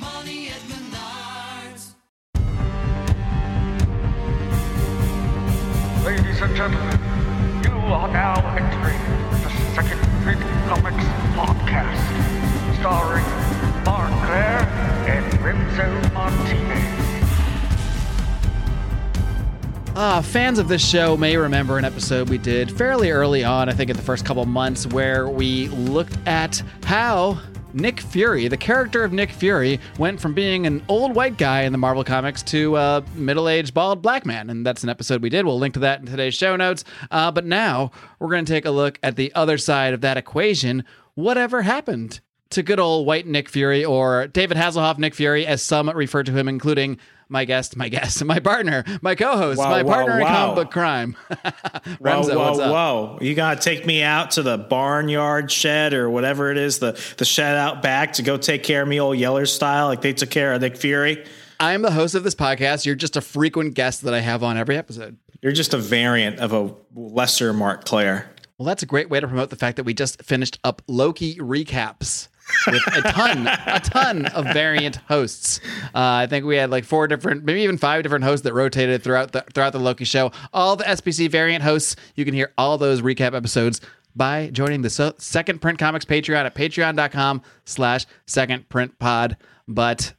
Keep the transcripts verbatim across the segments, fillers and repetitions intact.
money at Menards. Ladies and gentlemen, you are now entering the second Big Comics podcast, starring Mark Clare and Renzo Martinez. Uh, fans of this show may remember an episode we did fairly early on, I think in the first couple months, where we looked at how Nick Fury, the character of Nick Fury, went from being an old white guy in the Marvel comics to a middle-aged bald black man, and that's an episode we did. We'll link to that in today's show notes, uh, but now we're going to take a look at the other side of that equation. Whatever happened to good old white Nick Fury, or David Hasselhoff Nick Fury, as some refer to him, including my guest, my guest, my partner, my co-host, wow, my wow, partner wow. in comic book crime. Remzo, whoa, whoa, whoa. You got to take me out to the barnyard shed or whatever it is, the, the shed out back to go take care of me old Yeller style like they took care of Nick Fury. I'm the host of this podcast. You're just a frequent guest that I have on every episode. You're just a variant of a lesser Mark Clare. Well, that's a great way to promote the fact that we just finished up Loki recaps with a ton, a ton of variant hosts. Uh, I think we had like four different, maybe even five different hosts that rotated throughout the throughout the Loki show. All the S B C variant hosts. You can hear all those recap episodes by joining the so- Second Print Comics Patreon at patreon dot com slash second print pod. But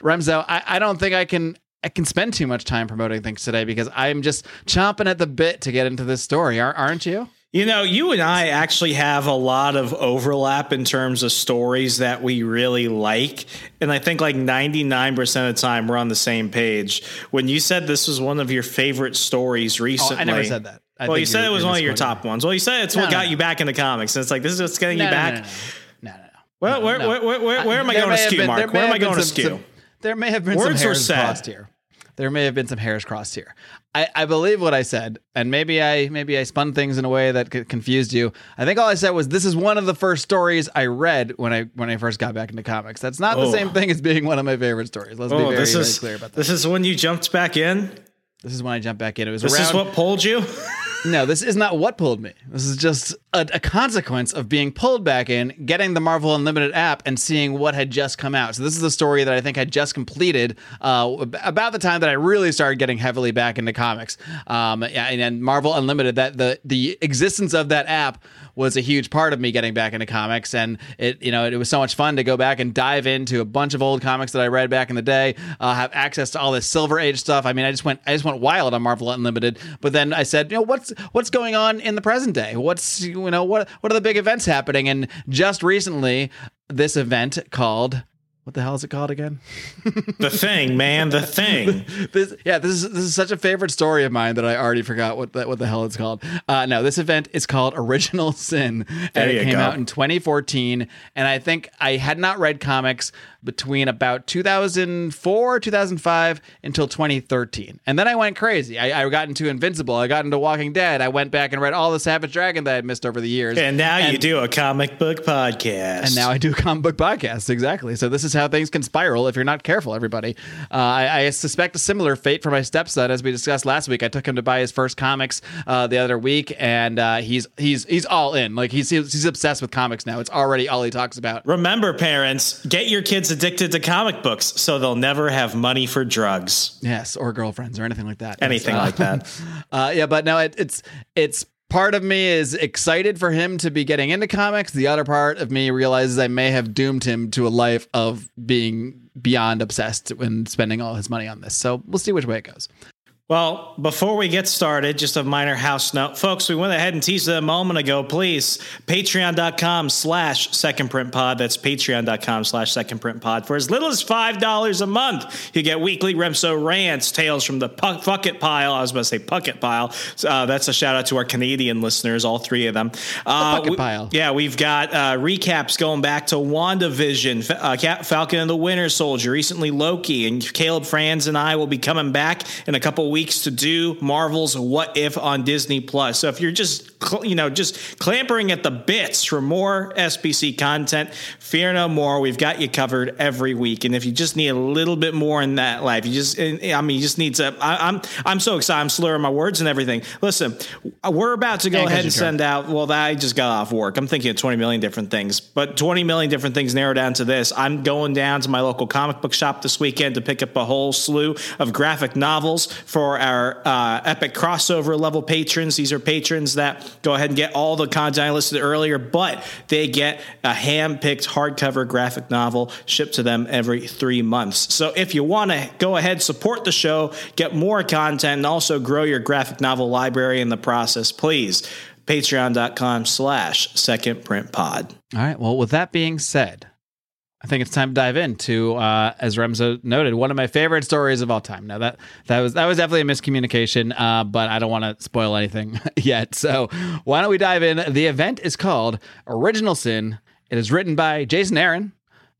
Remzo, I, I don't think I can I can spend too much time promoting things today because I'm just chomping at the bit to get into this story. Aren't you? You know, you and I actually have a lot of overlap in terms of stories that we really like. And I think like ninety-nine percent of the time we're on the same page. When you said this was one of your favorite stories recently. Oh, I never said that. I well, you said it was one of your top ones. Well, you said it's no, what no. got you back in the comics. And it's like, this is what's getting no, you back. No, no, no. no. no, no, no. Well, where, no. Where, where, where, where am I going to skew, been, Mark? Where am I going some, to skew? Some, there may have been Words some hairs crossed here. There may have been some hairs crossed here. I, I believe what I said, and maybe I maybe I spun things in a way that confused you. I think all I said was this is one of the first stories I read when I when I first got back into comics. That's not oh. the same thing as being one of my favorite stories. Let's oh, be very, this is, very clear about that. This is when you jumped back in? This is when I jumped back in. It was. This around, is what pulled you? No, this is not what pulled me. This is just a, a consequence of being pulled back in, getting the Marvel Unlimited app, and seeing what had just come out. So this is the story that I think had just completed uh, about the time that I really started getting heavily back into comics. Um, and, and Marvel Unlimited, that the the existence of that app was a huge part of me getting back into comics. And it you know it was so much fun to go back and dive into a bunch of old comics that I read back in the day, uh, have access to all this Silver Age stuff. I mean, I just went I just went wild on Marvel Unlimited. But then I said, you know, what's What's going on in the present day? What's, you know, what what are the big events happening? And just recently, this event called, what the hell is it called again? The Thing, man, The Thing. this, yeah, this is this is such a favorite story of mine that I already forgot what the, what the hell it's called. Uh, no, this event is called Original Sin, and there it came go. out in twenty fourteen. And I think I had not read comics between about two thousand four, two thousand five until twenty thirteen. And then I went crazy. I, I got into Invincible. I got into Walking Dead. I went back and read all the Savage Dragon that I had missed over the years. And now and, you do a comic book podcast. And now I do a comic book podcast. Exactly. So this is how things can spiral if you're not careful, everybody. Uh, I, I suspect a similar fate for my stepson. As we discussed last week, I took him to buy his first comics uh, the other week, and uh, he's he's he's all in. Like he's he's obsessed with comics now. It's already all he talks about. Remember, parents, get your kids addicted to comic books so they'll never have money for drugs. Yes, or girlfriends or anything like that. Anything uh, like that. uh, yeah, but no, it, it's it's. Part of me is excited for him to be getting into comics. The other part of me realizes I may have doomed him to a life of being beyond obsessed and spending all his money on this. So we'll see which way it goes. Well, before we get started, just a minor house note. Folks, we went ahead and teased it a moment ago. Please, patreon.com slash secondprintpod. That's patreon.com slash secondprintpod. For as little as five dollars a month, you get weekly Remso rants, tales from the puck, bucket pile. I was about to say bucket pile. Uh, that's a shout out to our Canadian listeners, all three of them. Uh, the bucket we, pile. Yeah, we've got uh, recaps going back to WandaVision, uh, Falcon and the Winter Soldier, recently Loki, and Caleb Franz and I will be coming back in a couple weeks. weeks to do Marvel's What If on Disney Plus. So if you're just, you know, just clampering at the bits for more S B C content, fear no more. We've got you covered every week. And if you just need a little bit more in that life, you just, I mean, you just need to, I, I'm, I'm so excited. I'm slurring my words and everything. Listen, we're about to go and ahead and send out, well, I just got off work. I'm thinking of twenty million different things, but twenty million different things narrowed down to this. I'm going down to my local comic book shop this weekend to pick up a whole slew of graphic novels for For our uh, epic crossover level patrons. These are patrons that go ahead and get all the content I listed earlier, but they get a hand-picked hardcover graphic novel shipped to them every three months. So if you want to go ahead, support the show, get more content, and also grow your graphic novel library in the process, please, patreon.com slash secondprintpod. All right, well, with that being said, I think it's time to dive into, uh, as Remzo noted, one of my favorite stories of all time. Now that that was that was definitely a miscommunication, uh, but I don't want to spoil anything yet. So why don't we dive in? The event is called Original Sin. It is written by Jason Aaron,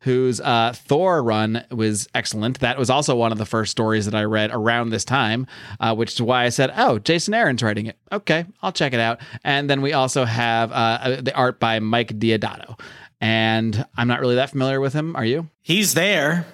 whose uh, Thor run was excellent. That was also one of the first stories that I read around this time, uh, which is why I said, oh, Jason Aaron's writing it. Okay, I'll check it out. And then we also have uh, the art by Mike Diodato. And I'm not really that familiar with him. Are you? He's there.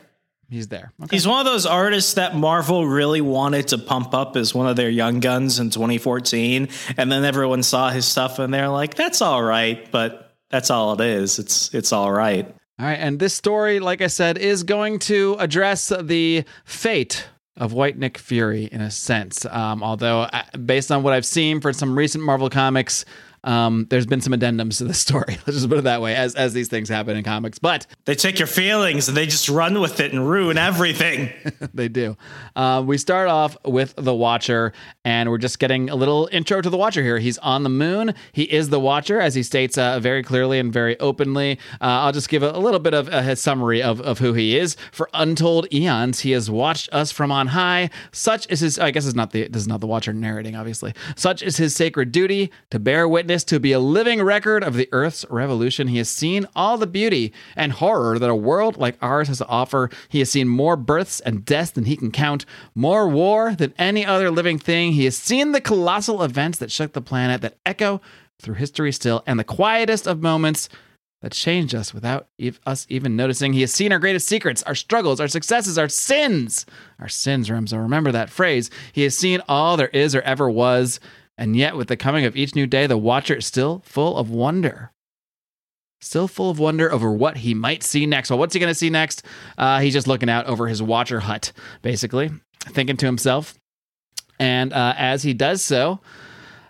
He's there. Okay. He's one of those artists that Marvel really wanted to pump up as one of their young guns in twenty fourteen. And then everyone saw his stuff and they're like, that's all right. But that's all it is. It's it's all right. All right. And this story, like I said, is going to address the fate of White Nick Fury in a sense. Um, although I, based on what I've seen for some recent Marvel comics, Um, there's been some addendums to the story. Let's just put it that way, as as these things happen in comics. But they take your feelings and they just run with it and ruin everything. They do. Uh, we start off with the Watcher, and we're just getting a little intro to the Watcher here. He's on the moon. He is the Watcher, as he states uh, very clearly and very openly. Uh, I'll just give a, a little bit of a summary of, of who he is. For untold eons, he has watched us from on high. Such is his, I guess it's not the, this is not the Watcher narrating, obviously. Such is his sacred duty to bear witness to be a living record of the Earth's revolution. He has seen all the beauty and horror that a world like ours has to offer. He has seen more births and deaths than he can count, more war than any other living thing. He has seen the colossal events that shook the planet, that echo through history still, and the quietest of moments that changed us without e- us even noticing. He has seen our greatest secrets, our struggles, our successes, our sins. Our sins, Remzo, remember that phrase. He has seen all there is or ever was. And yet, with the coming of each new day, the Watcher is still full of wonder. Still full of wonder over what he might see next. Well, what's he going to see next? Uh, he's just looking out over his Watcher hut, basically, thinking to himself. And uh, as he does so,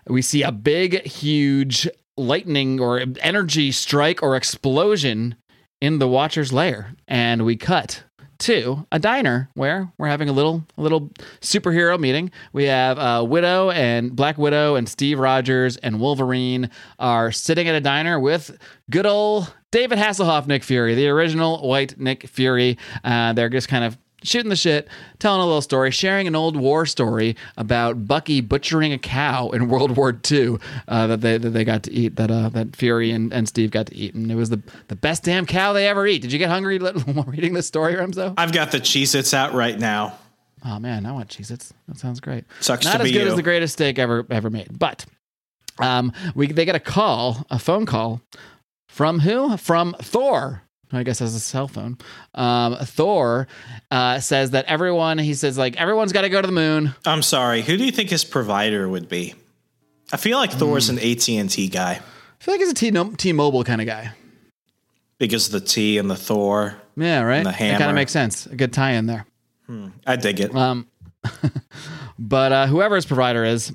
we see a big, huge lightning or energy strike or explosion in the Watcher's lair. And we cut to a diner where we're having a little a little superhero meeting. We have uh, Widow and Black Widow and Steve Rogers and Wolverine are sitting at a diner with good old David Hasselhoff Nick Fury, the original White Nick Fury. Uh, they're just kind of shooting the shit, telling a little story, sharing an old war story about Bucky butchering a cow in World War Two uh, that they that they got to eat, that uh, that Fury and, and Steve got to eat. And it was the, the best damn cow they ever eat. Did you get hungry while reading this story, Remzo? I've got the Cheez-Its out right now. Oh, man, I want Cheez-Its. That sounds great. Sucks Not to be you. Not as good as the greatest steak ever ever made. But um, we they get a call, a phone call, from who? From Thor. I guess has a cell phone. Um, Thor uh, says that everyone, he says, like, everyone's got to go to the moon. I'm sorry. Who do you think his provider would be? I feel like mm. Thor's an A T and T guy. I feel like he's a T- no, T-Mobile kind of guy. Because of the T and the Thor. Yeah, right? And the hammer. That kind of makes sense. A good tie in there. Hmm. I dig it. Um, but uh, whoever his provider is,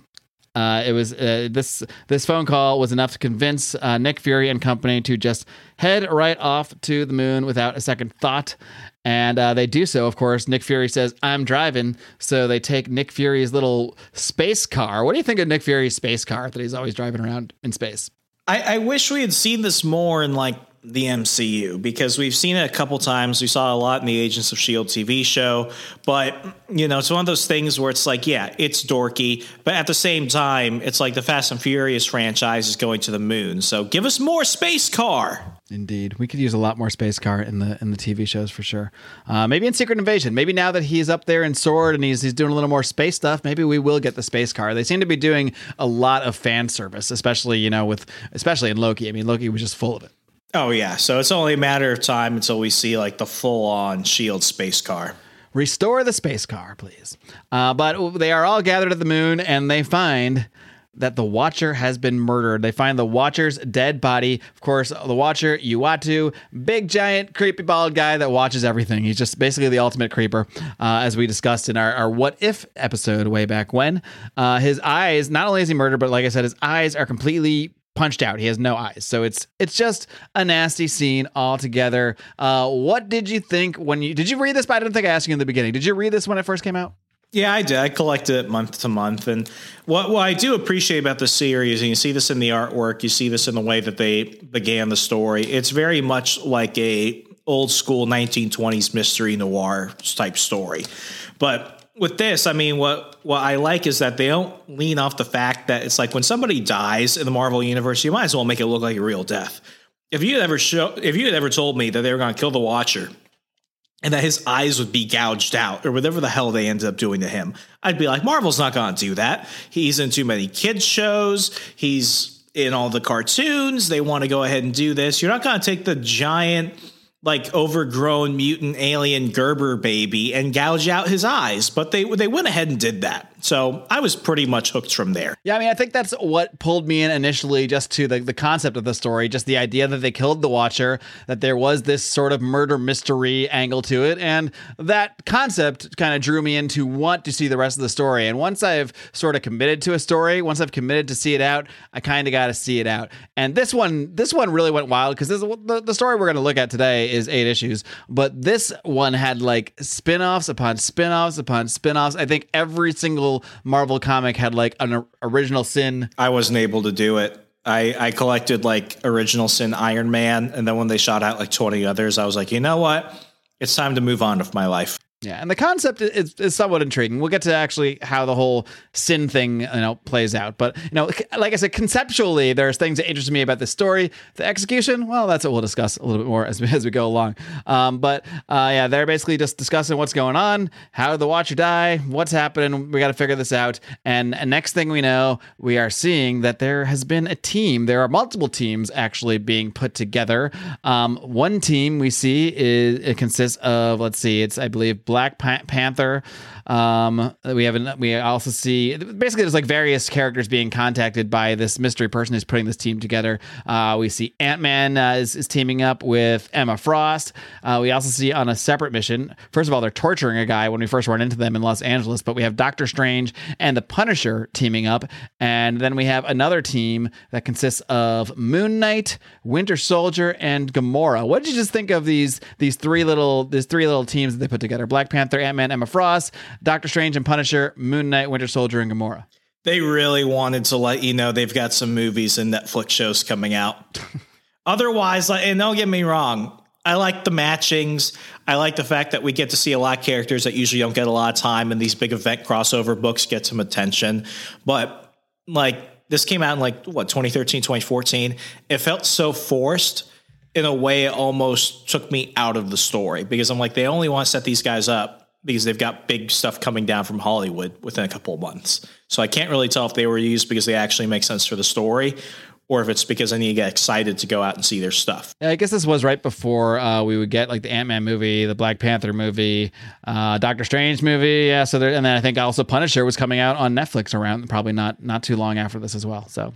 Uh, it was uh, this this phone call was enough to convince uh, Nick Fury and company to just head right off to the moon without a second thought. And uh, they do so, of course. Nick Fury says, "I'm driving." So they take Nick Fury's little space car. What do you think of Nick Fury's space car that he's always driving around in space? I, I wish we had seen this more in, like, the M C U, because we've seen it a couple times. We saw it a lot in the Agents of S H I E L D T V show. But, you know, it's one of those things where it's like, yeah, it's dorky. But at the same time, it's like the Fast and Furious franchise is going to the moon. So give us more space car. Indeed. We could use a lot more space car in the in the T V shows for sure. Uh, maybe in Secret Invasion. Maybe now that he's up there in S W O R D and he's he's doing a little more space stuff, maybe we will get the space car. They seem to be doing a lot of fan service, especially, you know, with especially in Loki. I mean, Loki was just full of it. Oh, yeah. So it's only a matter of time until we see, like, the full on S H I E L D space car. Restore the space car, please. Uh, but they are all gathered at the moon, and they find that the Watcher has been murdered. They find the Watcher's dead body. Of course, the Watcher, Uatu, big, giant, creepy, bald guy that watches everything. He's just basically the ultimate creeper, uh, as we discussed in our, our What If episode way back when. Uh, his eyes, not only is he murdered, but like I said, his eyes are completely punched out. He has no eyes. So it's it's just a nasty scene altogether. Uh, what did you think when you did you read this? But I didn't think I asked you in the beginning. Did you read this when it first came out? Yeah, I did. I collected it month to month. And what, what I do appreciate about this series, and you see this in the artwork, you see this in the way that they began the story. It's very much like a old school nineteen twenties mystery noir type story. But with this, I mean, what what I like is that they don't lean off the fact that it's like when somebody dies in the Marvel universe, you might as well make it look like a real death. If you had ever show, if you had ever told me that they were going to kill the Watcher and that his eyes would be gouged out or whatever the hell they ended up doing to him, I'd be like, Marvel's not going to do that. He's in too many kids shows. He's in all the cartoons. They want to go ahead and do this. You're not going to take the giant, like, overgrown mutant alien Gerber baby and gouge out his eyes. But they they went ahead and did that. So I was pretty much hooked from there. Yeah, I mean, I think that's what pulled me in initially, just to the, the concept of the story, just the idea that they killed the Watcher, that there was this sort of murder mystery angle to it. And that concept kind of drew me in to want to see the rest of the story. And once I've sort of committed to a story, once I've committed to see it out, I kind of got to see it out. And this one, this one really went wild, because this the, the story we're going to look at today is eight issues. But this one had, like, spinoffs upon spinoffs upon spinoffs. I think every single Marvel comic had, like, an Original Sin. I wasn't able to do it. I, I collected, like, Original Sin Iron Man, and then when they shot out like twenty others, I was like, you know what? It's time to move on with my life. Yeah, and the concept is, is somewhat intriguing. We'll get to actually how the whole sin thing, you know, plays out. But, you know, like I said, conceptually, there's things that interest me about this story. The execution, well, that's what we'll discuss a little bit more as we, as we go along. Um, but uh, yeah, they're basically just discussing what's going on, how did the Watcher die, what's happening. We got to figure this out. And, and next thing we know, we are seeing that there has been a team. There are multiple teams actually being put together. Um, one team we see is it consists of, let's see, it's I believe. Black Panther. Um, we haven't. We also see basically there's like various characters being contacted by this mystery person who's putting this team together. Uh, we see Ant-Man uh, is, is teaming up with Emma Frost. Uh, we also see on a separate mission. First of all, they're torturing a guy when we first run into them in Los Angeles. But we have Doctor Strange and the Punisher teaming up, and then we have another team that consists of Moon Knight, Winter Soldier, and Gamora. What did you just think of these these three little these three little teams that they put together? Black Panther, Ant-Man, Emma Frost, Doctor Strange and Punisher, Moon Knight, Winter Soldier, and Gamora. They really wanted to let you know they've got some movies and Netflix shows coming out. Otherwise, and don't get me wrong, I like the matchings. I like the fact that we get to see a lot of characters that usually don't get a lot of time, and these big event crossover books get some attention. But, like, this came out in, like, what, twenty thirteen, twenty fourteen? It felt so forced. In a way, it almost took me out of the story, because I'm like, they only want to set these guys up because they've got big stuff coming down from Hollywood within a couple of months. So I can't really tell if they were used because they actually make sense for the story, or if it's because I need to get excited to go out and see their stuff. Yeah, I guess this was right before uh, we would get, like, the Ant-Man movie, the Black Panther movie, uh, Doctor Strange movie. Yeah, so there, and then I think also Punisher was coming out on Netflix around probably not not too long after this as well. So.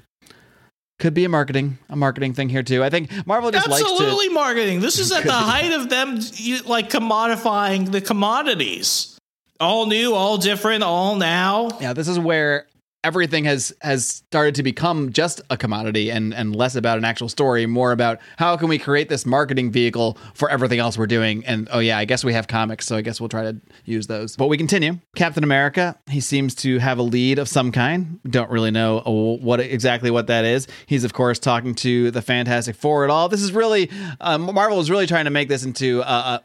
Could be a marketing, a marketing thing here too. I think Marvel just absolutely likes absolutely marketing. This is at the height of them, like, commodifying the commodities. All new, all different, all now. Yeah, this is where everything has has started to become just a commodity and, and less about an actual story, more about how can we create this marketing vehicle for everything else we're doing. And, oh, yeah, I guess we have comics, so I guess we'll try to use those. But we continue. Captain America, he seems to have a lead of some kind. Don't really know what exactly what that is. He's, of course, talking to the Fantastic Four at all. This is really, uh, Marvel is really trying to make this into a, a,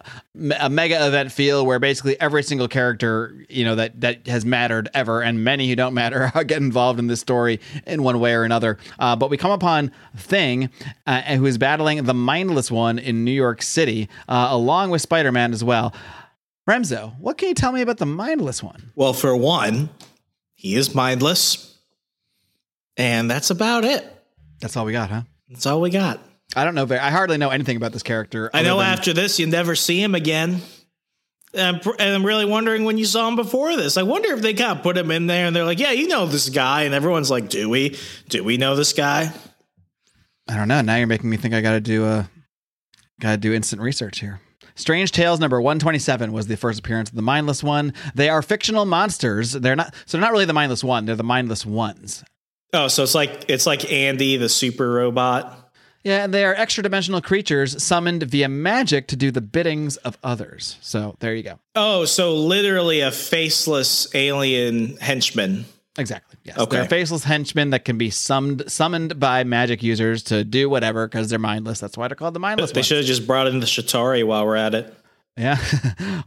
a mega event feel where basically every single character, you know, that, that has mattered ever, and many who don't matter are get involved in this story in one way or another. Uh, but we come upon Thing, uh, who is battling the Mindless One in New York City, uh, along with Spider-Man as well. Remzo, what can you tell me about the Mindless One? Well, for one, he is mindless, and that's about it. That's all we got, huh? That's all we got. I don't know. I hardly know anything about this character. I know than- after this, you never see him again. And I'm really wondering when you saw him before this. I wonder if they kind of put him in there and they're like, yeah, you know this guy. And everyone's like, do we? Do we know this guy? I don't know. Now you're making me think I got to do a got to do instant research here. Strange Tales number one twenty-seven was the first appearance of the Mindless One. They are fictional monsters. They're not. So they're not really the Mindless One. They're the Mindless Ones. Oh, so it's like it's like Andy, the super robot. Yeah, and they are extra-dimensional creatures summoned via magic to do the biddings of others. So there you go. Oh, so literally a faceless alien henchman. Exactly. Yes. Okay. They're faceless henchmen that can be summoned summoned by magic users to do whatever because they're mindless. That's why they're called the mindless. But they ones. should have just brought in the Chitauri while we're at it. Yeah,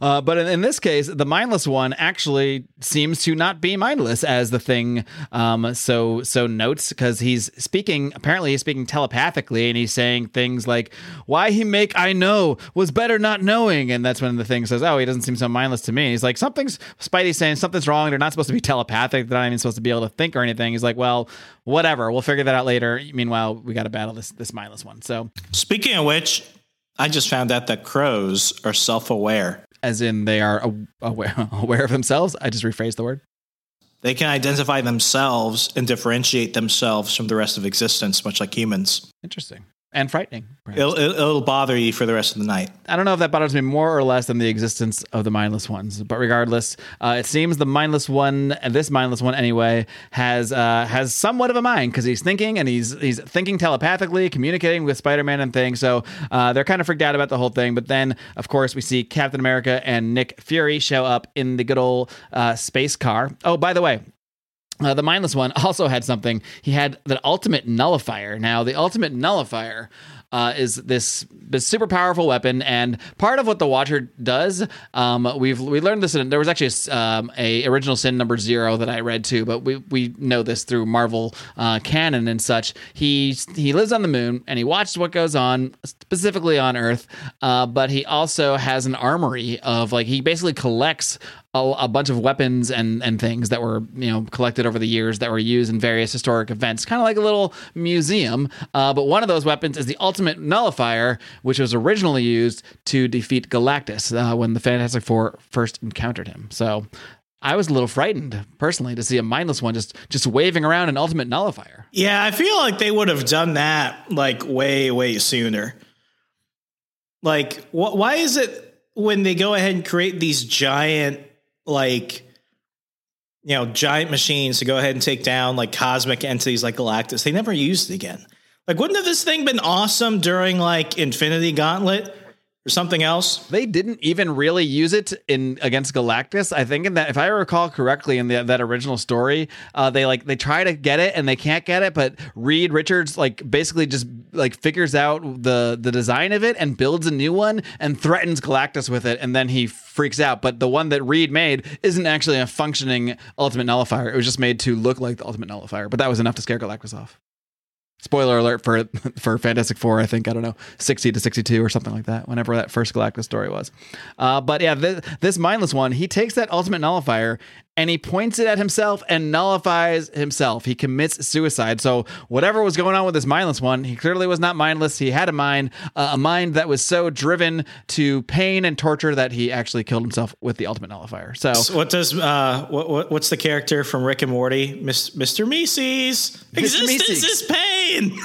uh, but in, in this case, the mindless one actually seems to not be mindless, as the Thing um, so so notes, because he's speaking. Apparently, he's speaking telepathically, and he's saying things like, "Why he make I know was better not knowing," and that's when the Thing says, "Oh, he doesn't seem so mindless to me." He's like, "Something's Spidey's saying something's wrong. They're not supposed to be telepathic. They're not even supposed to be able to think or anything." He's like, "Well, whatever. We'll figure that out later." Meanwhile, we got to battle this this mindless one. So, speaking of which. I just found out that crows are self-aware. As in they are aware, aware of themselves? I just rephrased the word. They can identify themselves and differentiate themselves from the rest of existence, much like humans. Interesting. And frightening. It'll, it'll bother you for the rest of the night. I don't know if that bothers me more or less than the existence of the mindless ones. But regardless, uh, it seems the mindless one, this mindless one anyway, has uh, has somewhat of a mind because he's thinking and he's he's thinking telepathically, communicating with Spider-Man and things. So uh, they're kind of freaked out about the whole thing. But then, of course, we see Captain America and Nick Fury show up in the good old uh, space car. Oh, by the way. Uh, the mindless one also had something. He had the ultimate nullifier. Now, the ultimate nullifier uh, is this, this super powerful weapon, and part of what the Watcher does, um, we've we learned this. In, there was actually a, um, a Original Sin number zero that I read too, but we we know this through Marvel uh, canon and such. He he lives on the moon and he watches what goes on, specifically on Earth. Uh, but he also has an armory of like he basically collects. A, a bunch of weapons and, and things that were, you know, collected over the years that were used in various historic events, kind of like a little museum. Uh, but one of those weapons is the Ultimate Nullifier, which was originally used to defeat Galactus uh, when the Fantastic Four first encountered him. So I was a little frightened personally to see a mindless one just just waving around an Ultimate Nullifier. Yeah, I feel like they would have done that like way, way sooner. Like, wh- why is it when they go ahead and create these giant like, you know, giant machines to go ahead and take down like cosmic entities like Galactus, they never used it again. Like, wouldn't have this thing been awesome during like Infinity Gauntlet or something else? They didn't even really use it in against Galactus. I think in that, if I recall correctly, in the, that original story, uh, they like they try to get it and they can't get it. But Reed Richards like basically just like figures out the the design of it and builds a new one and threatens Galactus with it, and then he freaks out. But the one that Reed made isn't actually a functioning Ultimate Nullifier. It was just made to look like the Ultimate Nullifier, but that was enough to scare Galactus off. Spoiler alert for for Fantastic Four, I think, I don't know, sixty to sixty-two or something like that, whenever that first Galactus story was. Uh, but yeah, this, this mindless one, he takes that Ultimate Nullifier and he points it at himself and nullifies himself. He commits suicide. So whatever was going on with this mindless one, he clearly was not mindless. He had a mind, uh, a mind that was so driven to pain and torture that he actually killed himself with the Ultimate Nullifier. So, so what does uh, what, what what's the character from Rick and Morty, Mister Mister Mises? Existence is pain. in.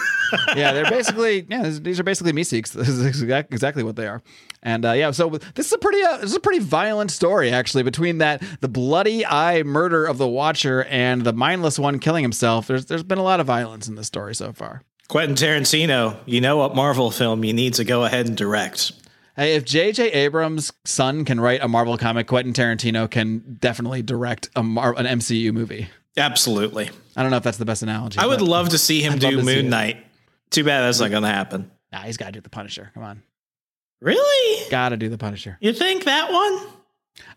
Yeah, they're basically, yeah, these are basically meeseeks. This is exactly what they are. And uh, yeah, so this is a pretty, uh, this is a pretty violent story, actually, between that, the bloody eye murder of the Watcher and the mindless one killing himself. There's, there's been a lot of violence in this story so far. Quentin Tarantino, you know what Marvel film you need to go ahead and direct. Hey, if J J Abrams' son can write a Marvel comic, Quentin Tarantino can definitely direct a Mar- an M C U movie. Absolutely. I don't know if that's the best analogy. I would love to see him I'd do Moon Knight. Too bad that's not going to happen. Nah, he's got to do the Punisher. Come on. Really? Got to do the Punisher. You think that one?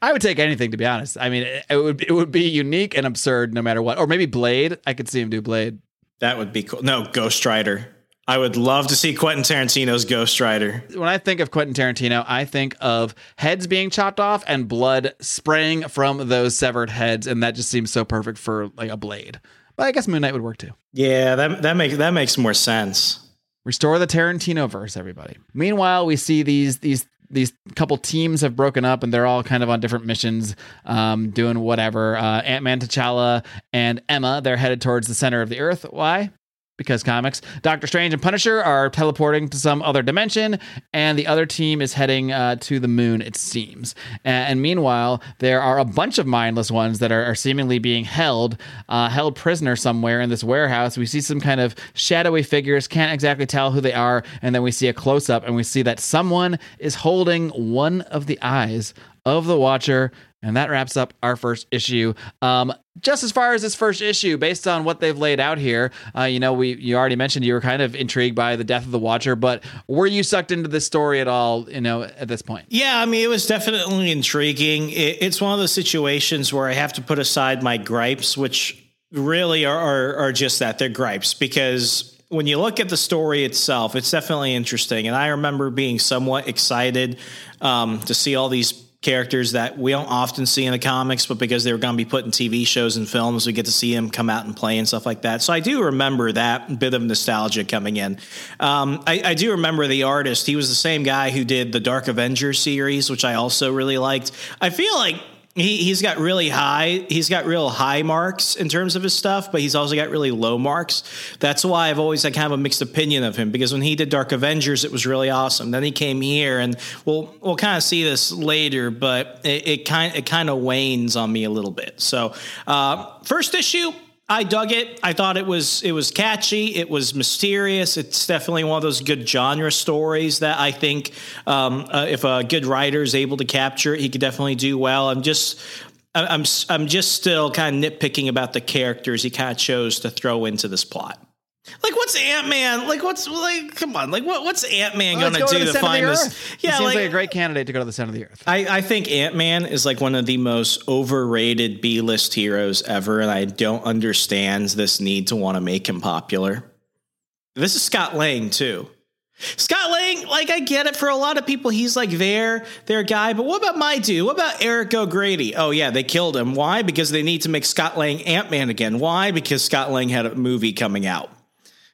I would take anything, to be honest. I mean, it, it would it would be unique and absurd no matter what. Or maybe Blade. I could see him do Blade. That would be cool. No, Ghost Rider. I would love to see Quentin Tarantino's Ghost Rider. When I think of Quentin Tarantino, I think of heads being chopped off and blood spraying from those severed heads, and that just seems so perfect for like a Blade. But I guess Moon Knight would work too. Yeah, that that makes that makes more sense. Restore the Tarantino verse, everybody. Meanwhile, we see these these these couple teams have broken up, and they're all kind of on different missions, um, doing whatever. Uh, Ant-Man, T'Challa, and Emma, they're headed towards the center of the Earth. Why? Because comics. Doctor Strange and Punisher are teleporting to some other dimension, and the other team is heading uh, to the moon, it seems. And, and meanwhile, there are a bunch of mindless ones that are, are seemingly being held, uh, held prisoner somewhere in this warehouse. We see some kind of shadowy figures, can't exactly tell who they are, and then we see a close-up, and we see that someone is holding one of the eyes of the Watcher. And that wraps up our first issue. Um, just as far as this first issue, based on what they've laid out here, uh, you know, we you already mentioned you were kind of intrigued by the death of the Watcher, but were you sucked into this story at all, you know, at this point? Yeah, I mean, it was definitely intriguing. It, it's one of those situations where I have to put aside my gripes, which really are, are, are just that, they're gripes, because when you look at the story itself, it's definitely interesting. And I remember being somewhat excited um, to see all these characters that we don't often see in the comics, but because they were going to be put in T V shows and films, we get to see them come out and play and stuff like that. So I do remember that bit of nostalgia coming in. Um, I, I do remember the artist. He was the same guy who did the Dark Avengers series, which I also really liked. I feel like he, he's got really high. He's got real high marks in terms of his stuff, but he's also got really low marks. That's why I've always had kind of a mixed opinion of him, because when he did Dark Avengers, it was really awesome. Then he came here, and we'll we'll kind of see this later, but it, it kind it kind of wanes on me a little bit. So uh, first issue, I dug it. I thought it was it was catchy. It was mysterious. It's definitely one of those good genre stories that I think um, uh, if a good writer is able to capture it, he could definitely do well. I'm just I'm I'm just still kind of nitpicking about the characters he kind of chose to throw into this plot. Like, what's Ant-Man? Like, what's like? Come on! Like, what what's Ant-Man well, going go to do to find this? Yeah, he seems like, like a great candidate to go to the center of the Earth. I, I think Ant-Man is like one of the most overrated B-list heroes ever, and I don't understand this need to want to make him popular. This is Scott Lang too. Scott Lang, like, I get it. For a lot of people, he's like their their guy. But what about my dude? What about Eric O'Grady? Oh, yeah, they killed him. Why? Because they need to make Scott Lang Ant-Man again. Why? Because Scott Lang had a movie coming out.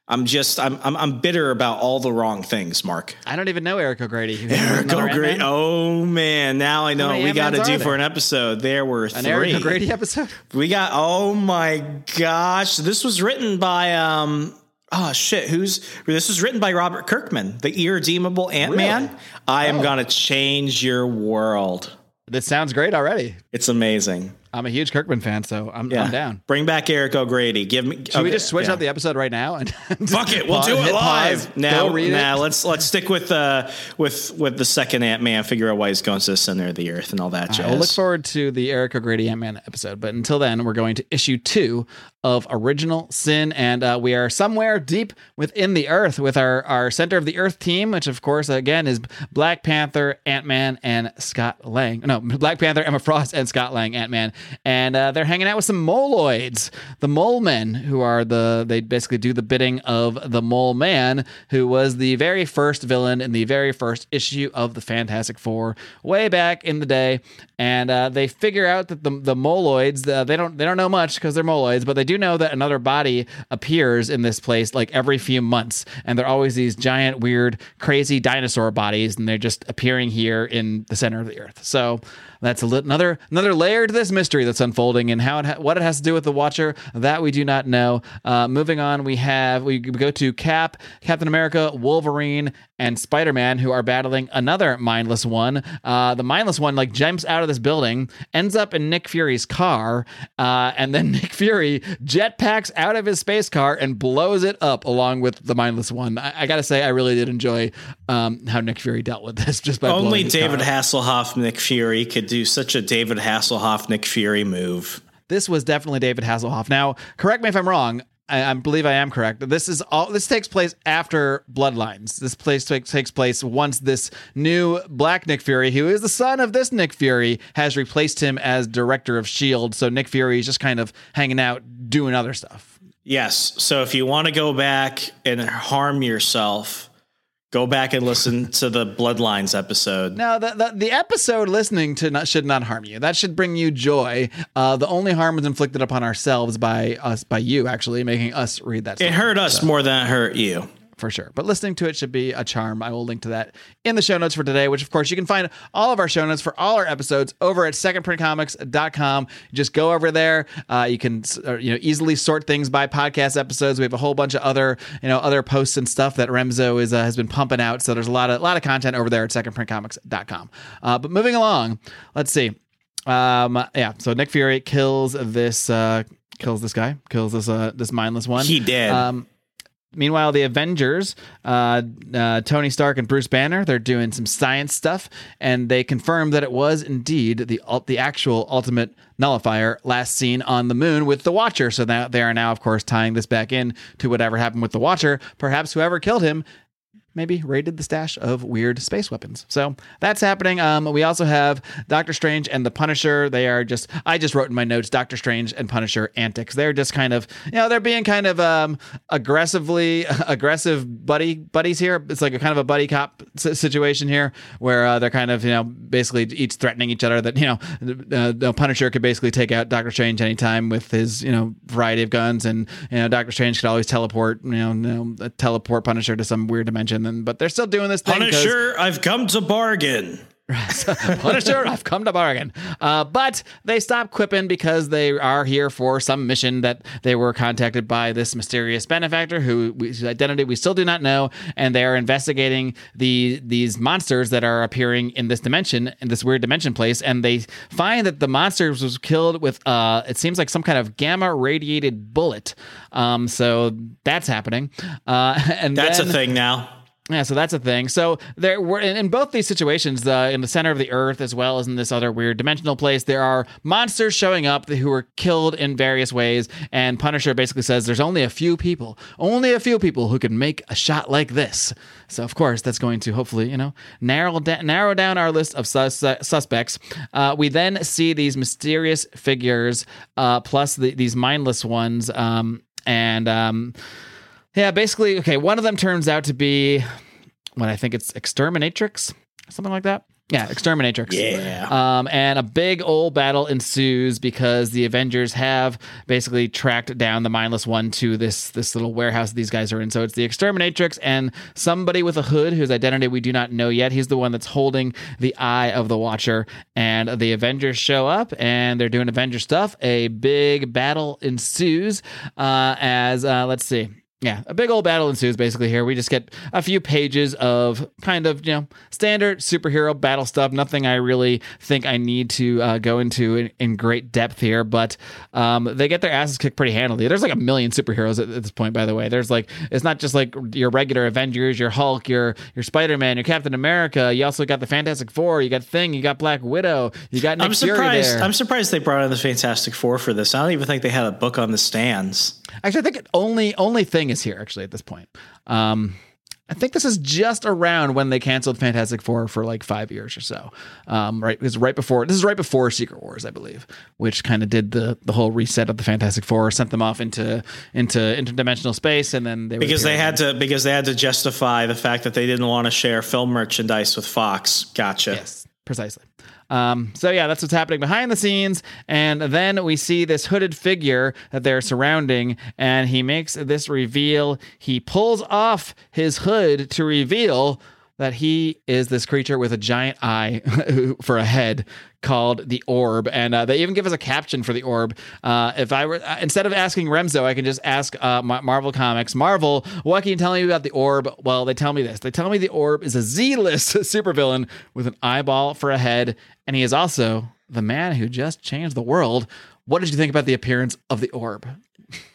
I'm just, I'm, I'm, I'm bitter about all the wrong things, Mark. I don't even know Eric O'Grady. Eric O'Grady. Oh man, now I know what we got to do for an episode. There were three. An Eric O'Grady episode. We got. Oh my gosh, this was written by. Um, oh shit, who's this was written by Robert Kirkman, the irredeemable Ant-Man. Really? I am oh. gonna change your world. This sounds great already. It's amazing. I'm a huge Kirkman fan, so I'm, yeah. I'm down. Bring back Eric O'Grady. Give me. Should okay, we just switch yeah. out the episode right now? And fuck it, we'll pause, do it live. Pause, now, read now it. let's let's stick with uh with with the second Ant-Man. Figure out why he's going to the center of the Earth and all that all jazz. Right, we'll look forward to the Eric O'Grady Ant-Man episode, but until then, we're going to issue two of Original Sin, and uh, we are somewhere deep within the Earth with our our center of the Earth team, which of course again is Black Panther, Ant-Man, and Scott Lang. No, Black Panther, Emma Frost, and Scott Lang, Ant-Man. And uh, they're hanging out with some moloids, the mole men, who are the, they basically do the bidding of the mole man, who was the very first villain in the very first issue of the Fantastic Four way back in the day. And uh, they figure out that the, the moloids, uh, they don't, they don't know much because they're moloids, but they do know that another body appears in this place like every few months. And they're always these giant, weird, crazy dinosaur bodies. And they're just appearing here in the center of the Earth. So That's a li- another another layer to this mystery that's unfolding, and how it ha- what it has to do with the Watcher, that we do not know. Uh, moving on, we have we go to Cap, Captain America, Wolverine, and Spider-Man, who are battling another mindless one. Uh, the mindless one like jumps out of this building, ends up in Nick Fury's car, uh, and then Nick Fury jetpacks out of his space car and blows it up along with the mindless one. I, I gotta say, I really did enjoy um, how Nick Fury dealt with this. Just by only David Hasselhoff Nick Fury could do such a David Hasselhoff Nick Fury move. This was definitely David Hasselhoff. Now, correct me if I'm wrong. I, I believe I am correct. This is all. This takes place after Bloodlines. This place t- takes place once this new Black Nick Fury, who is the son of this Nick Fury, has replaced him as director of S H I E L D. So Nick Fury is just kind of hanging out, doing other stuff. Yes. So if you want to go back and harm yourself, go back and listen to the Bloodlines episode. No, the, the, the episode listening to not, should not harm you. That should bring you joy. Uh, the only harm was inflicted upon ourselves by us, by you actually making us read that. It hurt us so. More than it hurt you. For sure. But listening to it should be a charm. I will link to that in the show notes for today, which, of course, you can find all of our show notes for all our episodes over at second print comics dot com. Just go over there. Uh, you can uh, you know easily sort things by podcast episodes. We have a whole bunch of other you know other posts and stuff that Remzo is uh, has been pumping out. So there's a lot of, lot of content over there at second print comics dot com. Uh, but moving along, let's see. Um, yeah, so Nick Fury kills this uh, kills this guy, kills this uh, this mindless one. He did. Um, Meanwhile, the Avengers, uh, uh, Tony Stark and Bruce Banner, they're doing some science stuff, and they confirmed that it was indeed the the actual Ultimate Nullifier last seen on the moon with the Watcher. So now they are now, of course, tying this back in to whatever happened with the Watcher. Perhaps whoever killed him maybe raided the stash of weird space weapons. So that's happening. Um, we also have Doctor Strange and the Punisher. They are just, I just wrote in my notes, Doctor Strange and Punisher antics. They're just kind of, you know, they're being kind of um, aggressively aggressive buddy buddies here. It's like a kind of a buddy cop s- situation here where uh, they're kind of, you know, basically each threatening each other that, you know, uh, the Punisher could basically take out Doctor Strange anytime with his, you know, variety of guns. And, you know, Doctor Strange could always teleport, you know, you know teleport Punisher to some weird dimension. Them, but they're still doing this thing. Punisher, I've come to bargain. Punisher, I've come to bargain. Uh, but they stopped quipping because they are here for some mission that they were contacted by this mysterious benefactor who, whose identity we still do not know. And they are investigating the these monsters that are appearing in this dimension, in this weird dimension place. And they find that the monsters was killed with, uh, it seems like some kind of gamma-radiated bullet. Um, so that's happening. Uh, and That's then, a thing now. Yeah, so that's a thing. So there were in both these situations, uh, in the center of the Earth as well as in this other weird dimensional place, there are monsters showing up who are killed in various ways. And Punisher basically says there's only a few people, only a few people who can make a shot like this. So, of course, that's going to hopefully, you know, narrow, da- narrow down our list of sus- uh, suspects. Uh, we then see these mysterious figures uh, plus the, these mindless ones um, and... Um, Yeah, basically, okay, one of them turns out to be, what I think it's Exterminatrix, something like that. Yeah, Exterminatrix. Yeah. Um, and a big old battle ensues because the Avengers have basically tracked down the mindless one to this this little warehouse these guys are in. So it's the Exterminatrix and somebody with a hood whose identity we do not know yet. He's the one that's holding the eye of the Watcher. And the Avengers show up and they're doing Avenger stuff. A big battle ensues uh, as, uh, let's see. Yeah, a big old battle ensues basically here. We just get a few pages of kind of, you know, standard superhero battle stuff. Nothing I really think I need to uh, go into in, in great depth here, but um, they get their asses kicked pretty handily. There's like a million superheroes at, at this point, by the way. There's like, it's not just like your regular Avengers, your Hulk, your your Spider-Man, your Captain America. You also got the Fantastic Four. You got Thing. You got Black Widow. You got Nick I'm surprised, Fury there. I'm surprised they brought in the Fantastic Four for this. I don't even think they had a book on the stands. Actually, I think it only only Thing is here, actually, at this point. Um, I think this is just around when they canceled Fantastic Four for like five years or so. Um, right, because right before this is right before Secret Wars, I believe, which kind of did the the whole reset of the Fantastic Four, sent them off into into interdimensional space, and then they because they had to because they had to justify the fact that they didn't want to share film merchandise with Fox. Gotcha. Yes, precisely. Um, so yeah, that's what's happening behind the scenes. And then we see this hooded figure that they're surrounding, and he makes this reveal. He pulls off his hood to reveal that he is this creature with a giant eye for a head called The Orb, and uh, they even give us a caption for The Orb. Uh, if I were uh, instead of asking Remzo, I can just ask uh, Marvel Comics, Marvel, what can you tell me about The Orb? Well, they tell me this. They tell me The Orb is a Z-list supervillain with an eyeball for a head, and he is also the man who just changed the world. What did you think about the appearance of The Orb?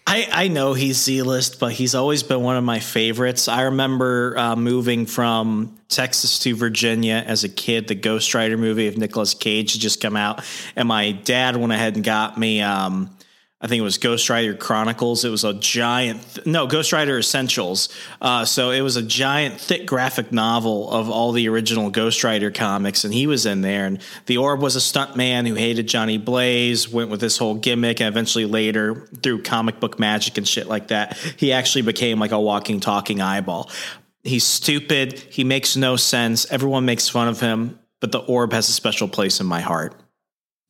I, I know he's Z-list, but he's always been one of my favorites. I remember uh, moving from Texas to Virginia as a kid. The Ghost Rider movie of Nicolas Cage had just come out, and my dad went ahead and got me, um, I think it was Ghost Rider Chronicles. It was a giant, th- no, Ghost Rider Essentials. Uh, so it was a giant, thick graphic novel of all the original Ghost Rider comics, and he was in there. And The Orb was a stuntman who hated Johnny Blaze, went with this whole gimmick, and eventually later, through comic book magic and shit like that, he actually became like a walking, talking eyeball. He's stupid. He makes no sense. Everyone makes fun of him, but The Orb has a special place in my heart.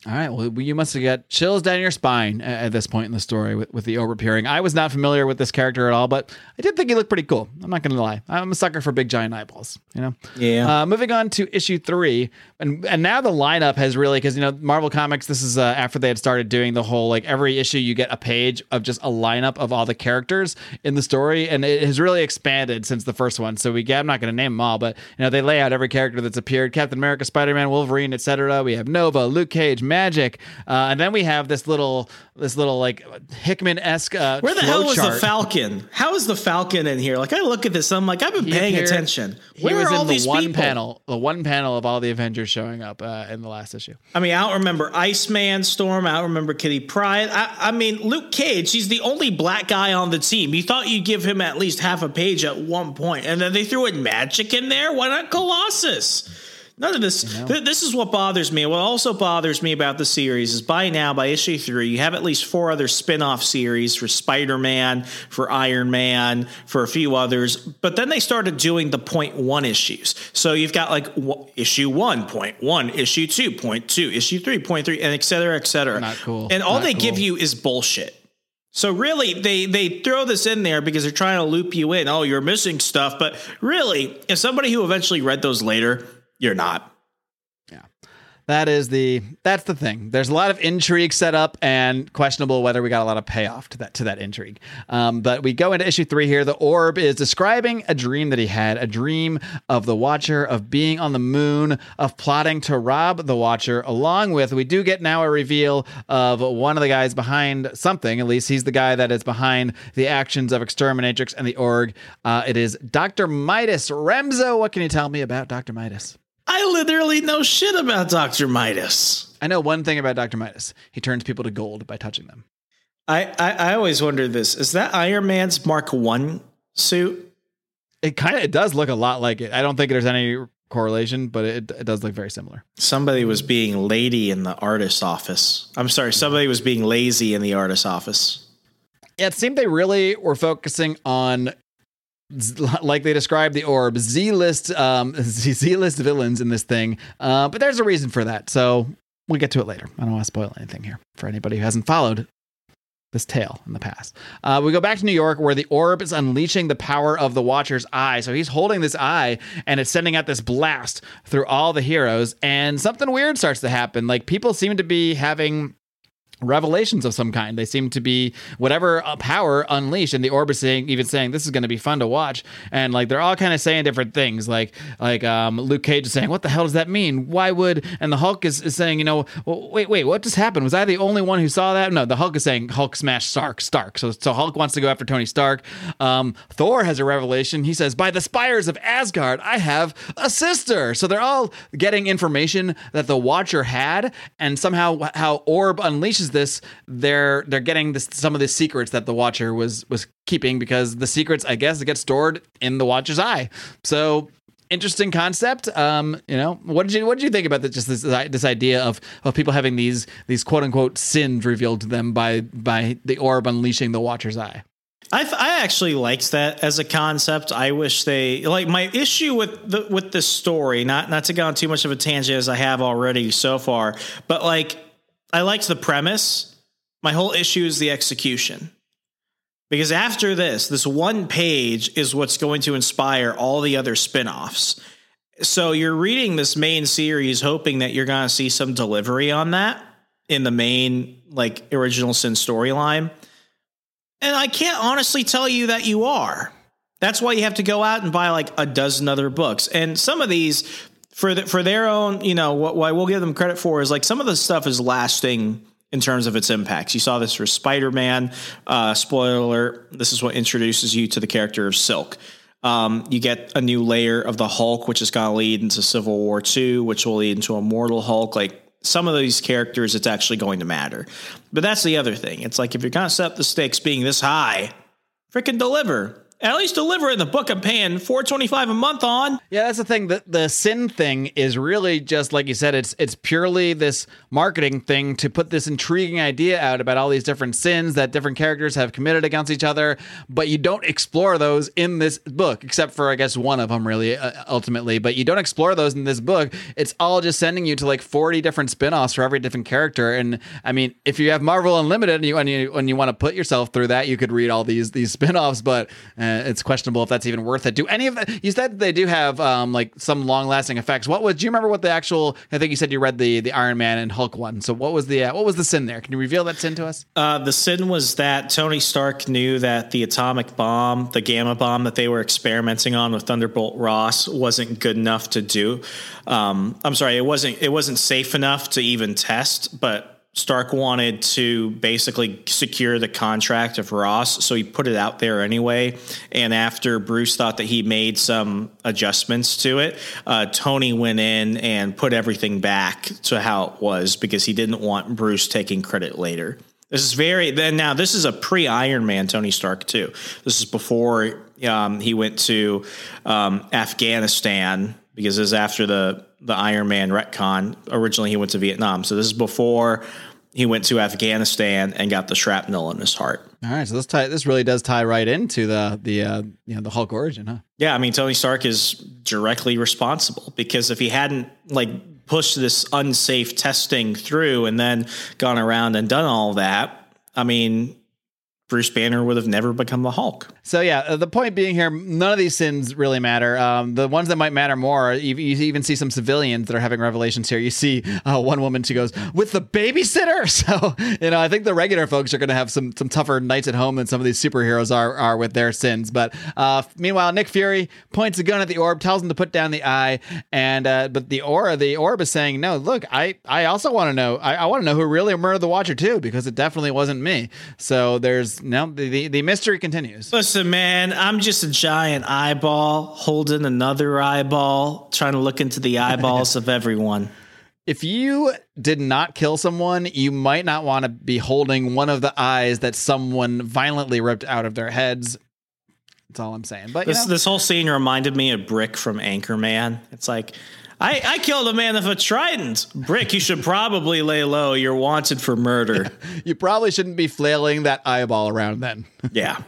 All right. Well, you must have got chills down your spine at this point in the story with, with the Orb appearing. I was not familiar with this character at all, but I did think he looked pretty cool. I'm not going to lie. I'm a sucker for big giant eyeballs, you know? Yeah. Uh, moving on to issue three. And and now the lineup has really, because, you know, Marvel Comics, this is uh, after they had started doing the whole, like, every issue you get a page of just a lineup of all the characters in the story. And it has really expanded since the first one. So we get, I'm not going to name them all, but, you know, they lay out every character that's appeared. Captain America, Spider-Man, Wolverine, et cetera. We have Nova, Luke Cage, Magic, uh, and then we have this little, this little like Hickman-esque. Uh, Where the hell was chart. The Falcon? How is the Falcon in here? Like, I look at this, I'm like, I've been he paying appeared, attention. Where he was are in all the these one people? panel, the one panel of all the Avengers showing up uh, in the last issue. I mean, I don't remember Iceman, Storm. I don't remember Kitty Pryde. I, I mean, Luke Cage. He's the only black guy on the team. You thought you'd give him at least half a page at one point, and then they threw in Magic in there. Why not Colossus? None of this, you know? th- this is what bothers me. What also bothers me about the series is by now, by issue three, you have at least four other spin-off series for Spider-Man, for Iron Man, for a few others. But then they started doing the point one issues. So you've got like w- issue one, point one, issue two, point two, issue three, point three, and et cetera, et cetera. Not cool. And all Not they cool. give you is bullshit. So really, they, they throw this in there because they're trying to loop you in. Oh, you're missing stuff. But really, as somebody who eventually read those later, you're not. Yeah. That is the, that's the thing. There's a lot of intrigue set up and questionable whether we got a lot of payoff to that, to that intrigue. Um, but we go into issue three here. The Orb is describing a dream that he had, a dream of the Watcher, of being on the moon, of plotting to rob the Watcher, along with, we do get now a reveal of one of the guys behind something. At least he's the guy that is behind the actions of Exterminatrix and the Org. Uh, it is Doctor Midas. Remzo, what can you tell me about Doctor Midas? I literally know shit about Doctor Midas. I know one thing about Doctor Midas. He turns people to gold by touching them. I, I, I always wonder this. Is that Iron Man's Mark One suit? It kind of it does look a lot like it. I don't think there's any correlation, but it, it does look very similar. Somebody was being lady in the artist's office. I'm sorry. Somebody was being lazy in the artist's office. It seemed they really were focusing on, like they describe the Orb, Z-list, um, Z-list villains in this thing. Uh, but there's a reason for that. So we'll get to it later. I don't want to spoil anything here for anybody who hasn't followed this tale in the past. Uh, we go back to New York, where the Orb is unleashing the power of the Watcher's eye. So he's holding this eye, and it's sending out this blast through all the heroes. And something weird starts to happen. Like, people seem to be having revelations of some kind. They seem to be whatever power unleashed, and the Orb is saying, even saying, this is going to be fun to watch. And like, they're all kind of saying different things. Like, like um, Luke Cage is saying, what the hell does that mean? Why would, and the Hulk is, is saying, you know, well, wait, wait, what just happened? Was I the only one who saw that? No, the Hulk is saying Hulk smashed Stark, Stark. So, so Hulk wants to go after Tony Stark. Um, Thor has a revelation. He says, by the spires of Asgard, I have a sister. So they're all getting information that the Watcher had, and somehow how Orb unleashes this, they're they're getting this, some of the secrets that the Watcher was was keeping, because the secrets, I guess, get stored in the Watcher's eye. So interesting concept. Um, you know, what did you what did you think about that? Just this this idea of of people having these these quote unquote sins revealed to them by by the Orb unleashing the Watcher's eye. I I actually liked that as a concept. I wish they, like, my issue with the with this story, not not to go on too much of a tangent as I have already so far, but like, I liked the premise. My whole issue is the execution. Because after this, this one page is what's going to inspire all the other spinoffs. So you're reading this main series hoping that you're going to see some delivery on that in the main, like, Original Sin storyline. And I can't honestly tell you that you are. That's why you have to go out and buy, like, a dozen other books. And some of these, for the, for their own, you know, what, what we'll give them credit for is, like, some of the stuff is lasting in terms of its impacts. You saw this for Spider-Man. Uh, spoiler alert, this is what introduces you to the character of Silk. Um, you get a new layer of the Hulk, which is going to lead into Civil War two, which will lead into Immortal Hulk. Like, some of these characters, it's actually going to matter. But that's the other thing. It's like, if you're going to set up the stakes being this high, freaking deliver. At least deliver in the book I'm paying four dollars and twenty-five cents a month on. Yeah, that's the thing. The, the Sin thing is really just, like you said, it's it's purely this marketing thing to put this intriguing idea out about all these different sins that different characters have committed against each other, but you don't explore those in this book, except for, I guess, one of them, really, uh, ultimately. But you don't explore those in this book. It's all just sending you to, like, forty different spinoffs for every different character. And, I mean, if you have Marvel Unlimited and you and you, and you want to put yourself through that, you could read all these, these spinoffs, but... Uh, it's questionable if that's even worth it. Do any of the, you said they do have um, like some long lasting effects. What was, do you remember what the actual, I think you said you read the, the Iron Man and Hulk one. So what was the, uh, what was the sin there? Can you reveal that sin to us? Uh, the sin was that Tony Stark knew that the atomic bomb, the gamma bomb that they were experimenting on with Thunderbolt Ross wasn't good enough to do. Um, I'm sorry. It wasn't, it wasn't safe enough to even test, but Stark wanted to basically secure the contract of Ross, so he put it out there anyway. And after Bruce thought that he made some adjustments to it, uh, Tony went in and put everything back to how it was because he didn't want Bruce taking credit later. This is very, then now this is a pre-Iron Man Tony Stark too. This is before um, he went to um, Afghanistan, because this is after the, the Iron Man retcon. Originally, he went to Vietnam. So this is before he went to Afghanistan and got the shrapnel in his heart. All right. So this tie, this really does tie right into the, the, uh, you know, the Hulk origin, huh? Yeah. I mean, Tony Stark is directly responsible, because if he hadn't, like, pushed this unsafe testing through and then gone around and done all that, I mean, Bruce Banner would have never become the Hulk. So yeah, the point being here, none of these sins really matter. Um, the ones that might matter more, you, you even see some civilians that are having revelations here. You see uh, one woman, she goes, with the babysitter? So, you know, I think the regular folks are going to have some some tougher nights at home than some of these superheroes are are with their sins. But uh, meanwhile, Nick Fury points a gun at the orb, tells him to put down the eye, and uh, but the aura, the orb is saying, no, look, I, I also want to know, I, I want to know who really murdered the Watcher too, because it definitely wasn't me. So there's No, the, the, the mystery continues. Listen, man, I'm just a giant eyeball holding another eyeball, trying to look into the eyeballs of everyone. If you did not kill someone, you might not want to be holding one of the eyes that someone violently ripped out of their heads. That's all I'm saying. But this, you know, this whole scene reminded me of Brick from Anchorman. It's like, I, I killed a man with a trident. Brick, you should probably lay low. You're wanted for murder. Yeah, you probably shouldn't be flailing that eyeball around then. Yeah.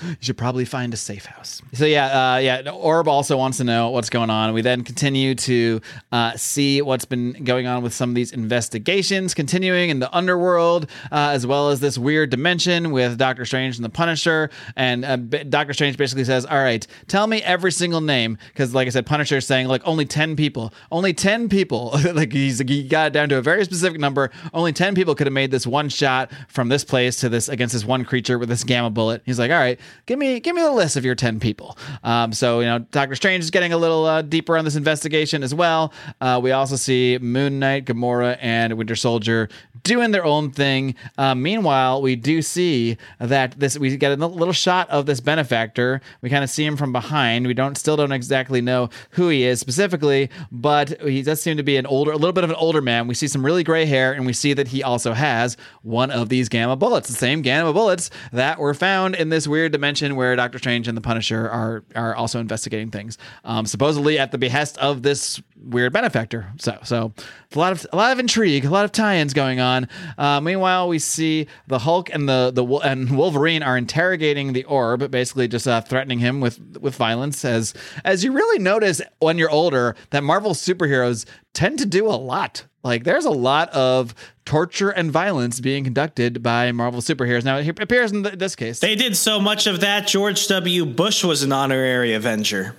You should probably find a safe house. So yeah, uh, yeah. Orb also wants to know what's going on. We then continue to uh, see what's been going on with some of these investigations, continuing in the underworld, uh, as well as this weird dimension with Doctor Strange and the Punisher. And uh, B- Doctor Strange basically says, all right, tell me every single name. Because like I said, Punisher's saying like only ten people, only ten people. Like he's, he got it down to a very specific number. Only ten people could have made this one shot from this place to this against this one creature with this gamma bullet. He's like, all right, Give me, give me the list of your ten people. Um, so, you know, Doctor Strange is getting a little uh, deeper on this investigation as well. Uh, we also see Moon Knight, Gamora, and Winter Soldier doing their own thing. Uh, meanwhile, we do see that this, we get a little shot of this benefactor. We kind of see him from behind. We don't still don't exactly know who he is specifically, but he does seem to be an older, a little bit of an older man. We see some really gray hair, and we see that he also has one of these gamma bullets, the same gamma bullets that were found in this weird dimension where Doctor Strange and the Punisher are are also investigating things, um, supposedly at the behest of this weird benefactor. So, so a lot of a lot of intrigue, a lot of tie-ins going on. Uh, meanwhile, we see the Hulk and the the and Wolverine are interrogating the Orb, basically just uh, threatening him with with violence. As as you really notice when you're older, that Marvel superheroes tend to do a lot. Like, there's a lot of torture and violence being conducted by Marvel superheroes. Now, it appears in this case. They did so much of that, George W. Bush was an honorary Avenger.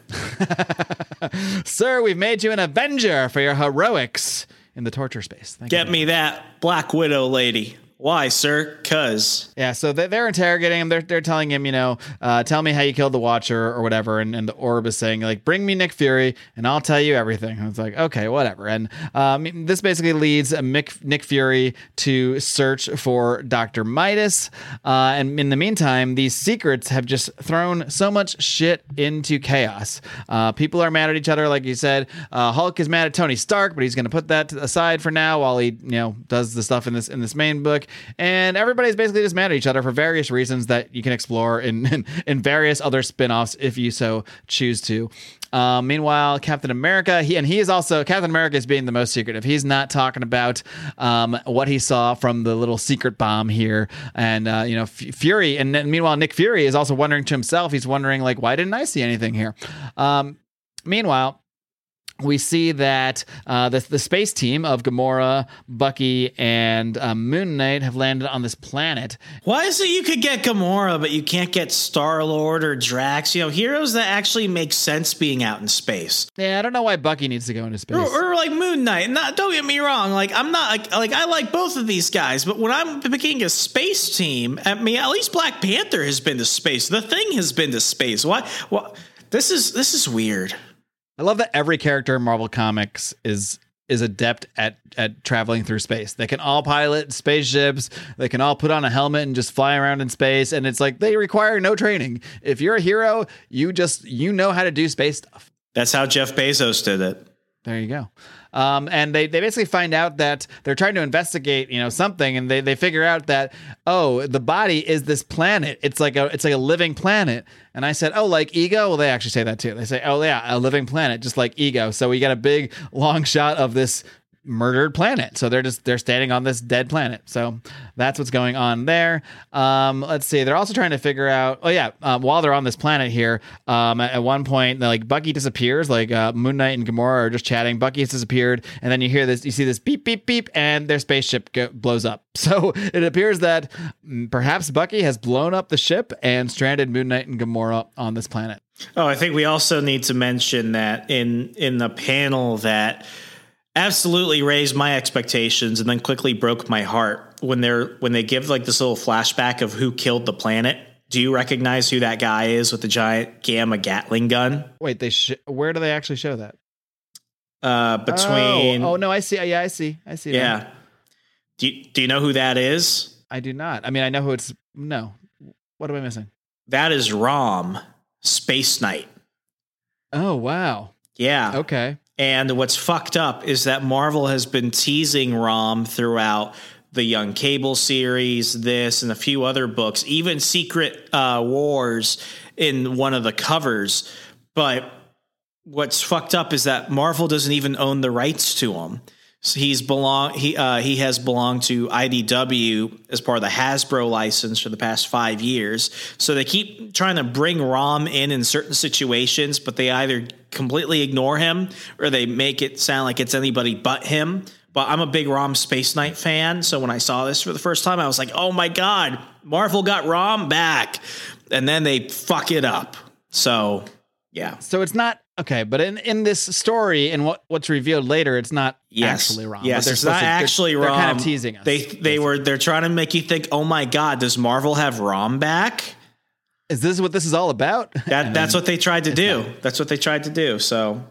Sir, we've made you an Avenger for your heroics in the torture space. Thank Get you. me that Black Widow lady. Why, sir? Cause. Yeah, so they're interrogating him. They're they're telling him, you know, uh, tell me how you killed the Watcher or whatever. And, and the Orb is saying, like, bring me Nick Fury and I'll tell you everything. And it's like, okay, whatever. And um, this basically leads Mick, Nick Fury to search for Doctor Midas. Uh, and in the meantime, these secrets have just thrown so much shit into chaos. Uh, people are mad at each other, like you said. Uh, Hulk is mad at Tony Stark, but he's going to put that aside for now while he, you know, does the stuff in this in this main book. And everybody's basically just mad at each other for various reasons that you can explore in, in, in various other spinoffs if you so choose to. Uh, meanwhile, Captain America, he and he is also, Captain America is being the most secretive. He's not talking about um, what he saw from the little secret bomb here. And, uh, you know, F- Fury, and then meanwhile, Nick Fury is also wondering to himself, he's wondering, like, why didn't I see anything here? Um, meanwhile, we see that uh, the, the space team of Gamora, Bucky, and uh, Moon Knight have landed on this planet. Why is it you could get Gamora, but you can't get Star-Lord or Drax? You know, heroes that actually make sense being out in space. Yeah, I don't know why Bucky needs to go into space. Or, or like Moon Knight. Not, don't get me wrong. Like, I'm not like, like, I like both of these guys, but when I'm picking a space team, I mean, at least Black Panther has been to space. The Thing has been to space. Why? Why? This is, this is weird. I love that every character in Marvel Comics is is adept at at traveling through space. They can all pilot spaceships. They can all put on a helmet and just fly around in space. And it's like, they require no training. If you're a hero, you just, you know how to do space stuff. That's how Jeff Bezos did it. There you go. Um, and they, they basically find out that they're trying to investigate, you know, something, and they, they figure out that, oh, the body is this planet. It's like a, it's like a living planet. And I said, oh, like Ego? Well, they actually say that too. They say, oh yeah, a living planet, just like Ego. So we got a big long shot of this murdered planet. So they're just, they're standing on this dead planet. So that's what's going on there. Um, let's see. They're also trying to figure out, oh yeah. Um, while they're on this planet here, um, at, at one point, like Bucky disappears, like, uh, Moon Knight and Gamora are just chatting. Bucky has disappeared. And then you hear this, you see this beep, beep, beep, and their spaceship go, blows up. So it appears that perhaps Bucky has blown up the ship and stranded Moon Knight and Gamora on this planet. Oh, I think we also need to mention that in, in the panel that absolutely raised my expectations and then quickly broke my heart when they're when they give like this little flashback of who killed the planet. Do you recognize who that guy is with the giant gamma Gatling gun? Wait, they sh- where do they actually show that? Uh, between. Oh, oh no, I see. Yeah, I see. I see. Yeah. That. Do you, do you know who that is? I do not. I mean, I know who it's. No. What am I missing? That is Rom Space Knight. Oh, wow. Yeah. Okay. And what's fucked up is that Marvel has been teasing Rom throughout the Young Cable series, this and a few other books, even Secret uh, Wars in one of the covers. But what's fucked up is that Marvel doesn't even own the rights to him. So he's belong he uh, he has belonged to I D W as part of the Hasbro license for the past five years. So they keep trying to bring Rom in in certain situations, but they either completely ignore him or they make it sound like it's anybody but him. But I'm a big Rom Space Knight fan, so when I saw this for the first time, I was like, "Oh my god, Marvel got Rom back!" And then they fuck it up. So yeah, so it's not. Okay, but in, in this story and what, what's revealed later, it's not yes. actually Rom. Yes, it's not to, actually they're, Rom. They're kind of teasing us. They they basically. were they're trying to make you think, oh my god, does Marvel have Rom back? Is this what this is all about? That that's what they tried to do. Not. That's what they tried to do. So,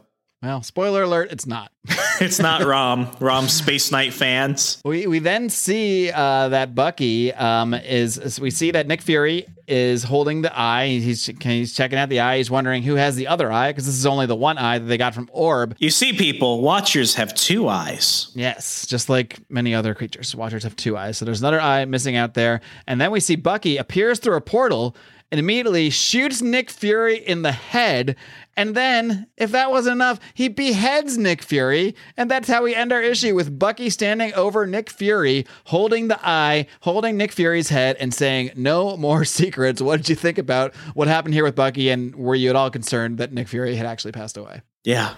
well, spoiler alert, it's not. It's not Rom. Rom Space Knight fans. We we then see uh, that Bucky um, is, is. We see that Nick Fury is holding the eye. He's he's checking out the eye. He's wondering who has the other eye, because this is only the one eye that they got from Orb. You see, people, Watchers have two eyes. Yes, just like many other creatures, Watchers have two eyes. So there's another eye missing out there. And then we see Bucky appears through a portal and immediately shoots Nick Fury in the head. And then, if that wasn't enough, he beheads Nick Fury. And that's how we end our issue, with Bucky standing over Nick Fury, holding the eye, holding Nick Fury's head, and saying, no more secrets. What did you think about what happened here with Bucky? And were you at all concerned that Nick Fury had actually passed away? Yeah,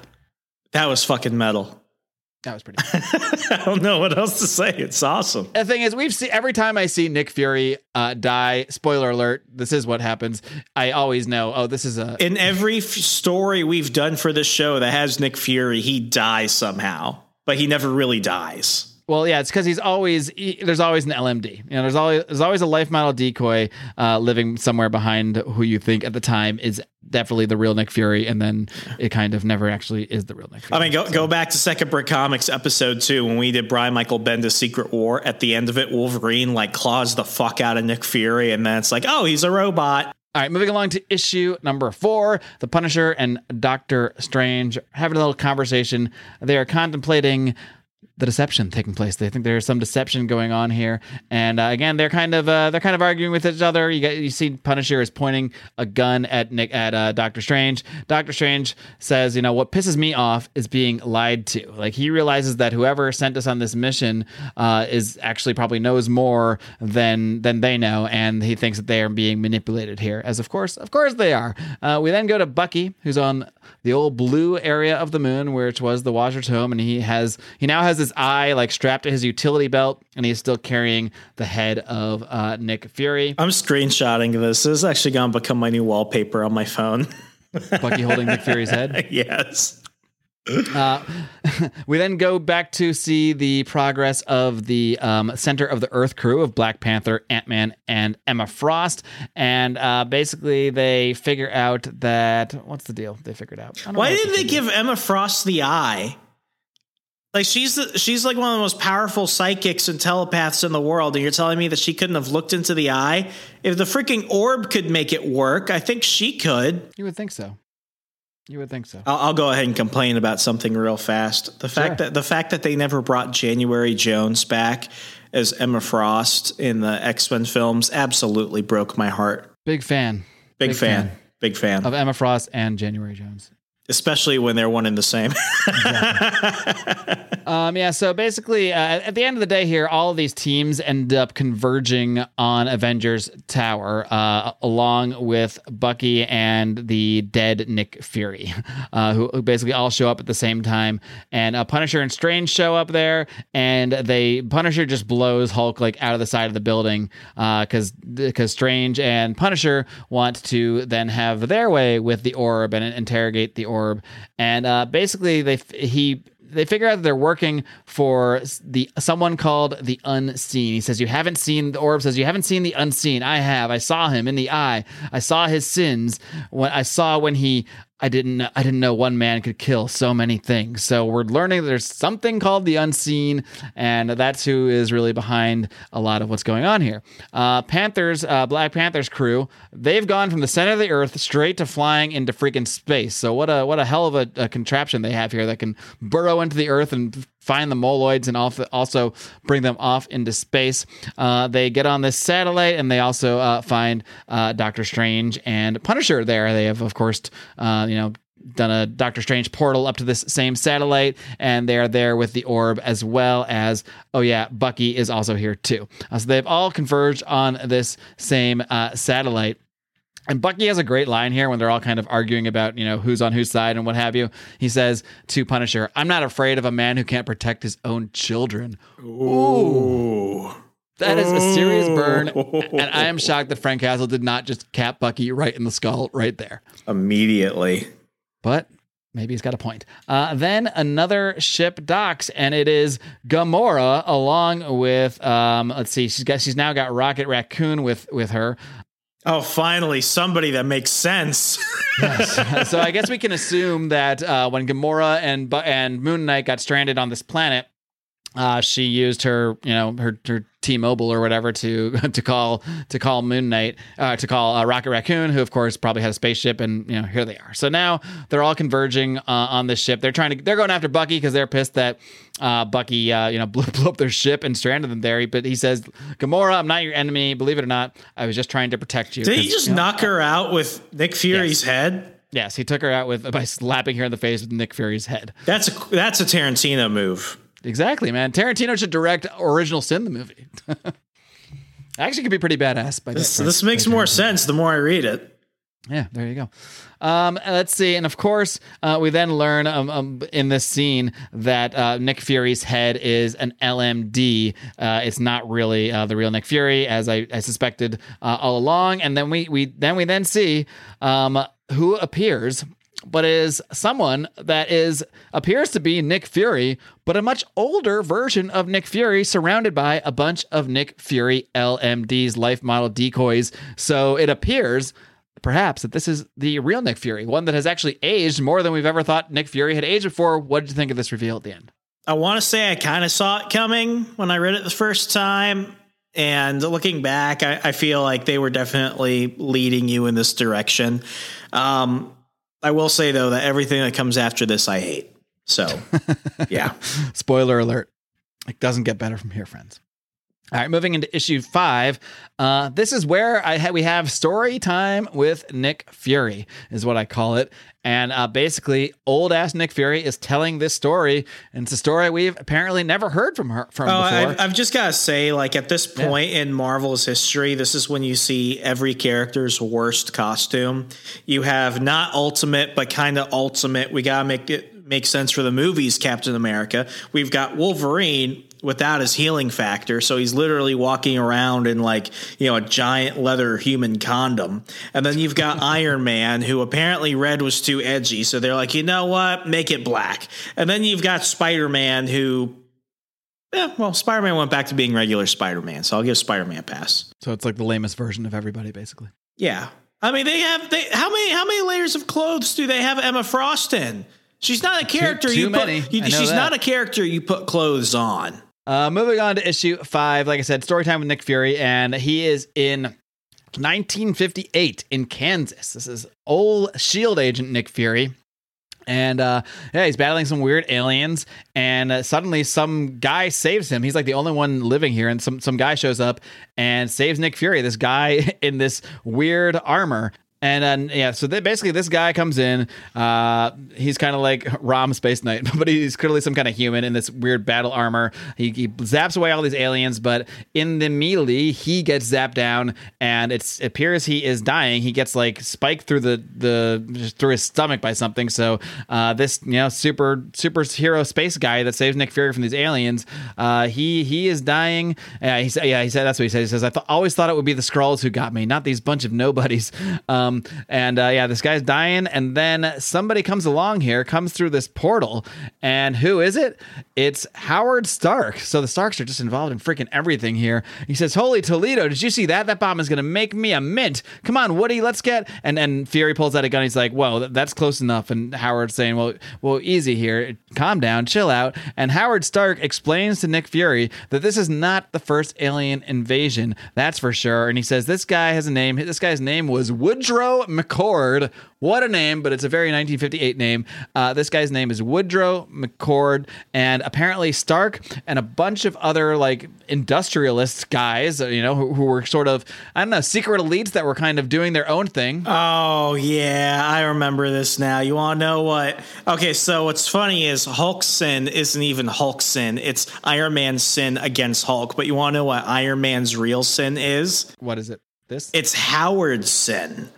that was fucking metal. That was pretty cool. I don't know what else to say. It's awesome. The thing is, we've seen every time I see Nick Fury uh, die, spoiler alert, this is what happens. I always know, oh, this is a... In every f- story we've done for this show that has Nick Fury, he dies somehow, but he never really dies. Well, yeah, it's because he's always he, there's always an L M D. You know, there's always there's always a life model decoy uh, living somewhere behind who you think at the time is definitely the real Nick Fury, and then it kind of never actually is the real Nick Fury. I mean, go so. go back to Second Brick Comics episode two when we did Brian Michael Bendis' Secret War. At the end of it, Wolverine like claws the fuck out of Nick Fury, and then it's like, oh, he's a robot. All right, moving along to issue number four, the Punisher and Doctor Strange having a little conversation. They are contemplating the deception taking place. They think there's some deception going on here, and uh, again, they're kind of uh, they're kind of arguing with each other. You got you see Punisher is pointing a gun at Nick at uh, Doctor Strange. Doctor Strange says, you know, what pisses me off is being lied to. Like, he realizes that whoever sent us on this mission uh, is actually probably knows more than than they know, and he thinks that they are being manipulated here. As of course, of course they are. Uh, we then go to Bucky, who's on the old blue area of the moon, which was the Watcher's home, and he has he now has this eye like strapped to his utility belt, and he's still carrying the head of uh Nick Fury. I'm screenshotting this. This is actually gonna become my new wallpaper on my phone. Bucky holding Nick Fury's head. Yes. Uh, we then go back to see the progress of the um, center of the Earth crew of Black Panther, Ant-Man, and Emma Frost. And uh, basically they figure out that what's the deal? They figured out. Why did they give Emma Frost the eye? Like, she's the, she's like one of the most powerful psychics and telepaths in the world, and you're telling me that she couldn't have looked into the eye? If the freaking orb could make it work, I think she could. You would think so. You would think so. I'll, I'll go ahead and complain about something real fast. The fact sure. that the fact that they never brought January Jones back as Emma Frost in the X-Men films absolutely broke my heart. Big fan. Big, Big fan. fan. Big fan. Of Emma Frost and January Jones. Especially when they're one and the same. yeah. Um, yeah, so basically, uh, at the end of the day here, all of these teams end up converging on Avengers Tower, uh, along with Bucky and the dead Nick Fury, uh, who, who basically all show up at the same time. And uh, Punisher and Strange show up there, and they Punisher just blows Hulk like out of the side of the building, because uh, cause Strange and Punisher want to then have their way with the orb and interrogate the orb. Orb. And uh, basically, they f- he they figure out that they're working for the someone called the Unseen. He says, "You haven't seen the orb." Says, "You haven't seen the Unseen." I have. I saw him in the eye. I saw his sins. When I saw when he. I didn't I didn't know one man could kill so many things. So we're learning there's something called the Unseen, and that's who is really behind a lot of what's going on here. Uh, Panthers, uh, Black Panther's crew, they've gone from the center of the Earth straight to flying into freaking space. So what a what a hell of a, a contraption they have here that can burrow into the Earth and find the Moloids and also bring them off into space. Uh, they get on this satellite, and they also uh, find uh, Doctor Strange and Punisher there. They have, of course, uh, you know, done a Doctor Strange portal up to this same satellite, and they are there with the orb, as well as, oh yeah, Bucky is also here too. Uh, so they've all converged on this same uh, satellite. And Bucky has a great line here when they're all kind of arguing about, you know, who's on whose side and what have you. He says to Punisher, "I'm not afraid of a man who can't protect his own children." Ooh. That is a serious burn. And I am shocked that Frank Castle did not just cap Bucky right in the skull right there. Immediately. But maybe he's got a point. Uh, then another ship docks, and it is Gamora along with, um, let's see, she's got, she's now got Rocket Raccoon with, with her. Oh, finally, somebody that makes sense. Yes. So I guess we can assume that uh, when Gamora and and Moon Knight got stranded on this planet, uh, she used her, you know, her, her T-Mobile or whatever to to call to call Moon Knight, uh, to call uh, Rocket Raccoon, who of course probably had a spaceship, and you know, here they are. So now they're all converging uh, on this ship. They're trying to they're going after Bucky because they're pissed that Uh, Bucky, uh, you know, blew, blew up their ship and stranded them there. But he says, "Gamora, I'm not your enemy. Believe it or not, I was just trying to protect you." Did he just you know, knock her out with Nick Fury's yes. head? Yes, he took her out with by slapping her in the face with Nick Fury's head. That's a, that's a Tarantino move. Exactly, man. Tarantino should direct Original Sin, the movie. Actually, could be pretty badass. By this, this makes more sense the more I read it. Yeah, there you go. Um, let's see. And of course, uh, we then learn um, um, in this scene that uh, Nick Fury's head is an L M D. Uh, it's not really uh, the real Nick Fury, as I, I suspected uh, all along. And then we, we then we then see um, who appears, but is someone that is appears to be Nick Fury, but a much older version of Nick Fury, surrounded by a bunch of Nick Fury L M Ds, life model decoys. So it appears, perhaps, that this is the real Nick Fury, one that has actually aged more than we've ever thought Nick Fury had aged before. What did you think of this reveal at the end? I want to say I kind of saw it coming when I read it the first time. And looking back, I, I feel like they were definitely leading you in this direction. Um, I will say, though, that everything that comes after this, I hate. So, yeah. Spoiler alert. It doesn't get better from here, friends. All right, moving into issue five. Uh, this is where I ha- we have story time with Nick Fury, is what I call it. And uh, basically, old ass Nick Fury is telling this story, and it's a story we've apparently never heard from her from oh, before. I've, I've just got to say, like, at this point yeah. in Marvel's history, this is when you see every character's worst costume. You have not ultimate, but kind of ultimate. We gotta make it make sense for the movies. Captain America. We've got Wolverine without his healing factor. So he's literally walking around in, like, you know, a giant leather human condom. And then you've got Iron Man, who apparently red was too edgy. So they're like, you know what? Make it black. And then you've got Spider-Man, who, yeah, well, Spider-Man went back to being regular Spider-Man. So I'll give Spider-Man a pass. So it's like the lamest version of everybody, basically. Yeah. I mean, they have, they, how many, how many layers of clothes do they have Emma Frost in? She's not a character. Too, too you many. Put, you, she's that. not a character. You put clothes on. Uh, moving on to issue five, like I said, story time with Nick Fury, and he is in nineteen fifty-eight in Kansas. This is old S H I E L D agent Nick Fury. And uh, yeah, he's battling some weird aliens, and uh, suddenly some guy saves him. He's like the only one living here, and some, some guy shows up and saves Nick Fury, this guy in this weird armor. And then, yeah, so they, basically this guy comes in, uh, he's kind of like Rom Space Knight, but he's clearly some kind of human in this weird battle armor. He, he zaps away all these aliens, but in the melee, he gets zapped down, and it's, it appears he is dying. He gets, like, spiked through the, the just through his stomach by something. So uh, this, you know, super superhero space guy that saves Nick Fury from these aliens, uh, he he is dying. Yeah, he, yeah, he said, that's what he said. He says, I th- always thought it would be the Skrulls who got me, not these bunch of nobodies. Um, Um, and uh, yeah, this guy's dying, and then somebody comes along here, comes through this portal, and who is it? It's Howard Stark. So the Starks are just involved in freaking everything here. He says, "Holy Toledo, did you see that? That bomb is gonna make me a mint. Come on, Woody, let's get." And and Fury pulls out a gun. He's like, "Whoa, that's close enough." And Howard's saying, "Well, well, easy here. Calm down, chill out." And Howard Stark explains to Nick Fury that this is not the first alien invasion, that's for sure. And he says, "This guy has a name. This guy's name was Woodrow McCord." What a name, but it's a very nineteen fifty-eight name. Uh, this guy's name is Woodrow McCord, and apparently Stark and a bunch of other, like, industrialist guys, you know, who, who were sort of, I don't know, secret elites that were kind of doing their own thing. Oh, yeah, I remember this now. You want to know what? Okay, so what's funny is Hulk's sin isn't even Hulk's sin. It's Iron Man's sin against Hulk, but you want to know what Iron Man's real sin is? What is it? This? It's Howard's sin.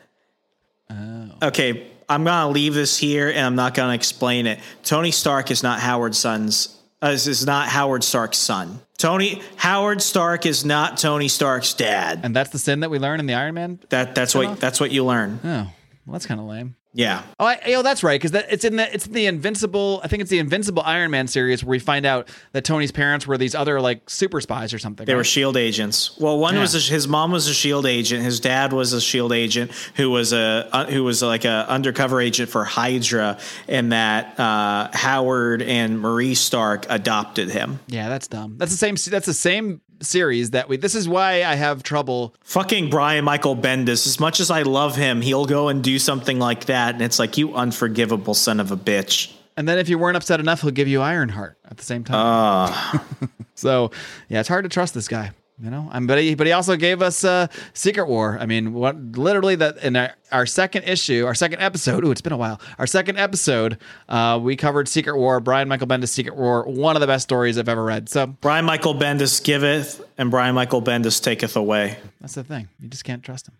Oh. Okay, I'm going to leave this here, and I'm not going to explain it. Tony Stark is not Howard son's, uh, is not Howard Stark's son. Tony Howard Stark is not Tony Stark's dad. And that's the sin that we learn in the Iron Man? That that's what off? that's what you learn. Oh, well, that's kind of lame. Yeah. Oh, I, you know, that's right, because that, it's in the it's in the Invincible. I think it's the Invincible Iron Man series where we find out that Tony's parents were these other, like, super spies or something. They right? were S H I E L D agents. Well, one yeah. was a, his mom was a S H I E L D agent. His dad was a S H I E L D agent who was a uh, who was like a undercover agent for Hydra, and that uh, Howard and Marie Stark adopted him. Yeah, that's dumb. That's the same. That's the same. series that we this is why I have trouble fucking Brian Michael Bendis. As much as I love him, he'll go and do something like that, and it's like, you unforgivable son of a bitch. And then if you weren't upset enough, he'll give you Ironheart at the same time. Uh. So yeah, it's hard to trust this guy, you know. I'm but he but he also gave us uh Secret War. I mean, what literally that in our, our second issue, our second episode. Ooh, it's been a while. Our second episode, uh, we covered Secret War, Brian Michael Bendis Secret War, one of the best stories I've ever read. So Brian Michael Bendis giveth and Brian Michael Bendis taketh away. That's the thing. You just can't trust him.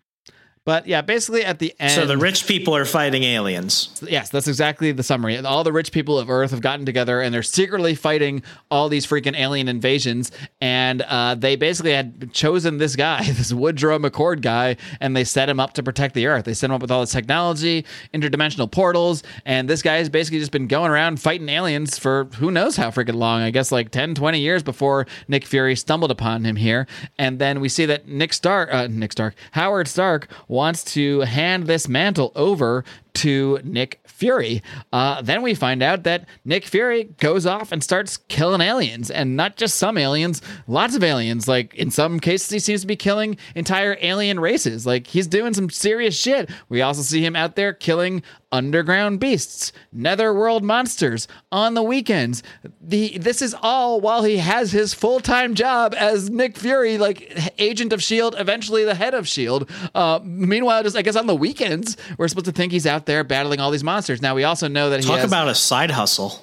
But yeah, basically at the end. So the rich people are fighting aliens. Yes, that's exactly the summary. All the rich people of Earth have gotten together and they're secretly fighting all these freaking alien invasions. And uh, they basically had chosen this guy, this Woodrow McCord guy, and they set him up to protect the Earth. They set him up with all this technology, interdimensional portals. And this guy has basically just been going around fighting aliens for who knows how freaking long. I guess like ten, twenty years before Nick Fury stumbled upon him here. And then we see that Nick Stark, uh, Nick Stark, Howard Stark wants to hand this mantle over to Nick Fury. Uh, then we find out that Nick Fury goes off and starts killing aliens, and not just some aliens, lots of aliens. Like in some cases, he seems to be killing entire alien races. Like he's doing some serious shit. We also see him out there killing underground beasts, netherworld monsters on the weekends. The this is all while he has his full-time job as Nick Fury, like agent of S H I E L D, eventually the head of S H I E L D. Uh, meanwhile, just I guess on the weekends, we're supposed to think he's out there battling all these monsters. Now we also know that he talk has, about a side hustle.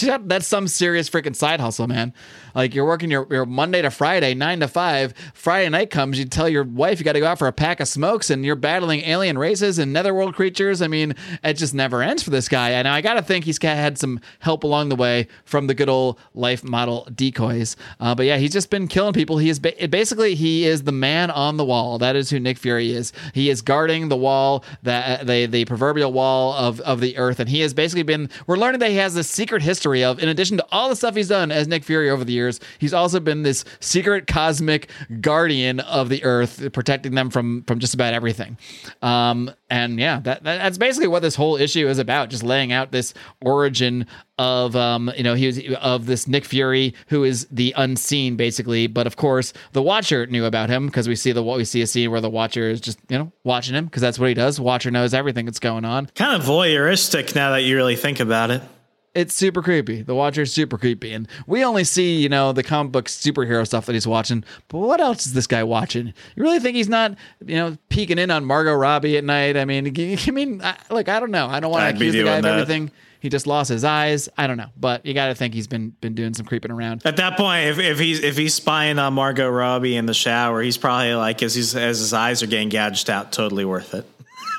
That's some serious freaking side hustle, man. Like you're working your, your Monday to Friday, nine to five. Friday night comes, you tell your wife you got to go out for a pack of smokes, and you're battling alien races and netherworld creatures. I mean, it just never ends for this guy. And I got to think he's had some help along the way from the good old life model decoys. Uh, but yeah, he's just been killing people. He is ba- basically he is the man on the wall. That is who Nick Fury is. He is guarding the wall, that the the proverbial wall of of the Earth, and he has basically been. We're learning that he has this secret history. History of, in addition to all the stuff he's done as Nick Fury over the years, he's also been this secret cosmic guardian of the Earth, protecting them from from just about everything. Um, and yeah, that, that that's basically what this whole issue is about, just laying out this origin of um, you know, he was of this Nick Fury who is the unseen, basically. But of course, the Watcher knew about him, because we see the what we see a scene where the Watcher is just, you know, watching him, because that's what he does. Watcher knows everything that's going on. Kind of voyeuristic now that you really think about it. It's super creepy. The Watcher's super creepy. And we only see, you know, the comic book superhero stuff that he's watching. But what else is this guy watching? You really think he's not, you know, peeking in on Margot Robbie at night? I mean, I mean, I, look, I don't know. I don't want to accuse the guy of that. Everything. He just lost his eyes. I don't know. But you got to think he's been been doing some creeping around. At that point, if, if he's if he's spying on Margot Robbie in the shower, he's probably like, as, he's, as his eyes are getting gouged out, totally worth it.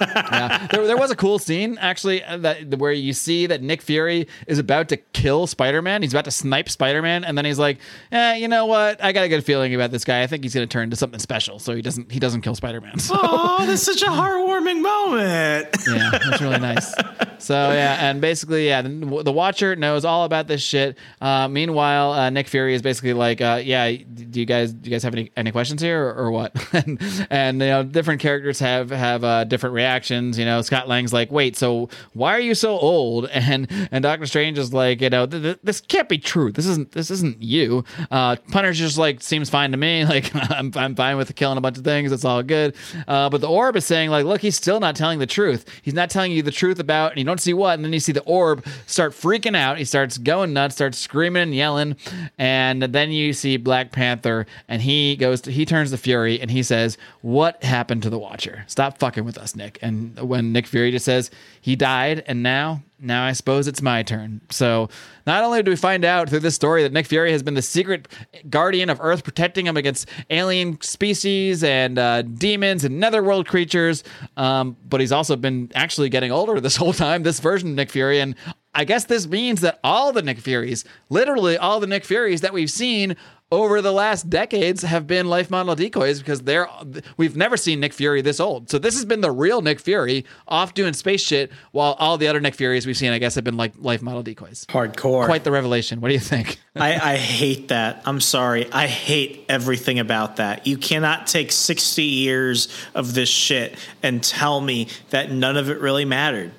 Yeah. There, there was a cool scene actually that where you see that Nick Fury is about to kill Spider-Man. He's about to snipe Spider-Man, and then he's like, "Eh, you know what? I got a good feeling about this guy. I think he's going to turn into something special." So he doesn't he doesn't kill Spider-Man. So. Oh, that's such a heartwarming moment. Yeah, that's really nice. So yeah, and basically yeah, the, the Watcher knows all about this shit. Uh, meanwhile, uh, Nick Fury is basically like, uh, "Yeah, do you guys do you guys have any, any questions here or, or what?" and, and you know, different characters have have uh, different reactions. Actions, you know, Scott Lang's like, wait, so why are you so old? And and Doctor Strange is like, you know, th- th- this can't be true. This isn't this isn't you. Uh, Punisher's like, seems fine to me. Like I'm I'm fine with killing a bunch of things. It's all good. Uh, but the Orb is saying like, look, he's still not telling the truth. He's not telling you the truth about, and you don't see what. And then you see the Orb start freaking out. He starts going nuts, starts screaming and yelling. And then you see Black Panther, and he goes to, he turns to Fury, and he says, "What happened to the Watcher? Stop fucking with us, Nick." And when Nick Fury just says he died, and now, now I suppose it's my turn. So not only do we find out through this story that Nick Fury has been the secret guardian of Earth, protecting him against alien species and uh, demons and netherworld creatures, um, but he's also been actually getting older this whole time, this version of Nick Fury. And I guess this means that all the Nick Furies, literally all the Nick Furies that we've seen over the last decades have been life model decoys, because they're we've never seen Nick Fury this old. So this has been the real Nick Fury off doing space shit, while all the other Nick Furies we've seen, I guess, have been like life model decoys. Hardcore. Quite the revelation. What do you think? I, I hate that. I'm sorry. I hate everything about that. You cannot take sixty years of this shit and tell me that none of it really mattered.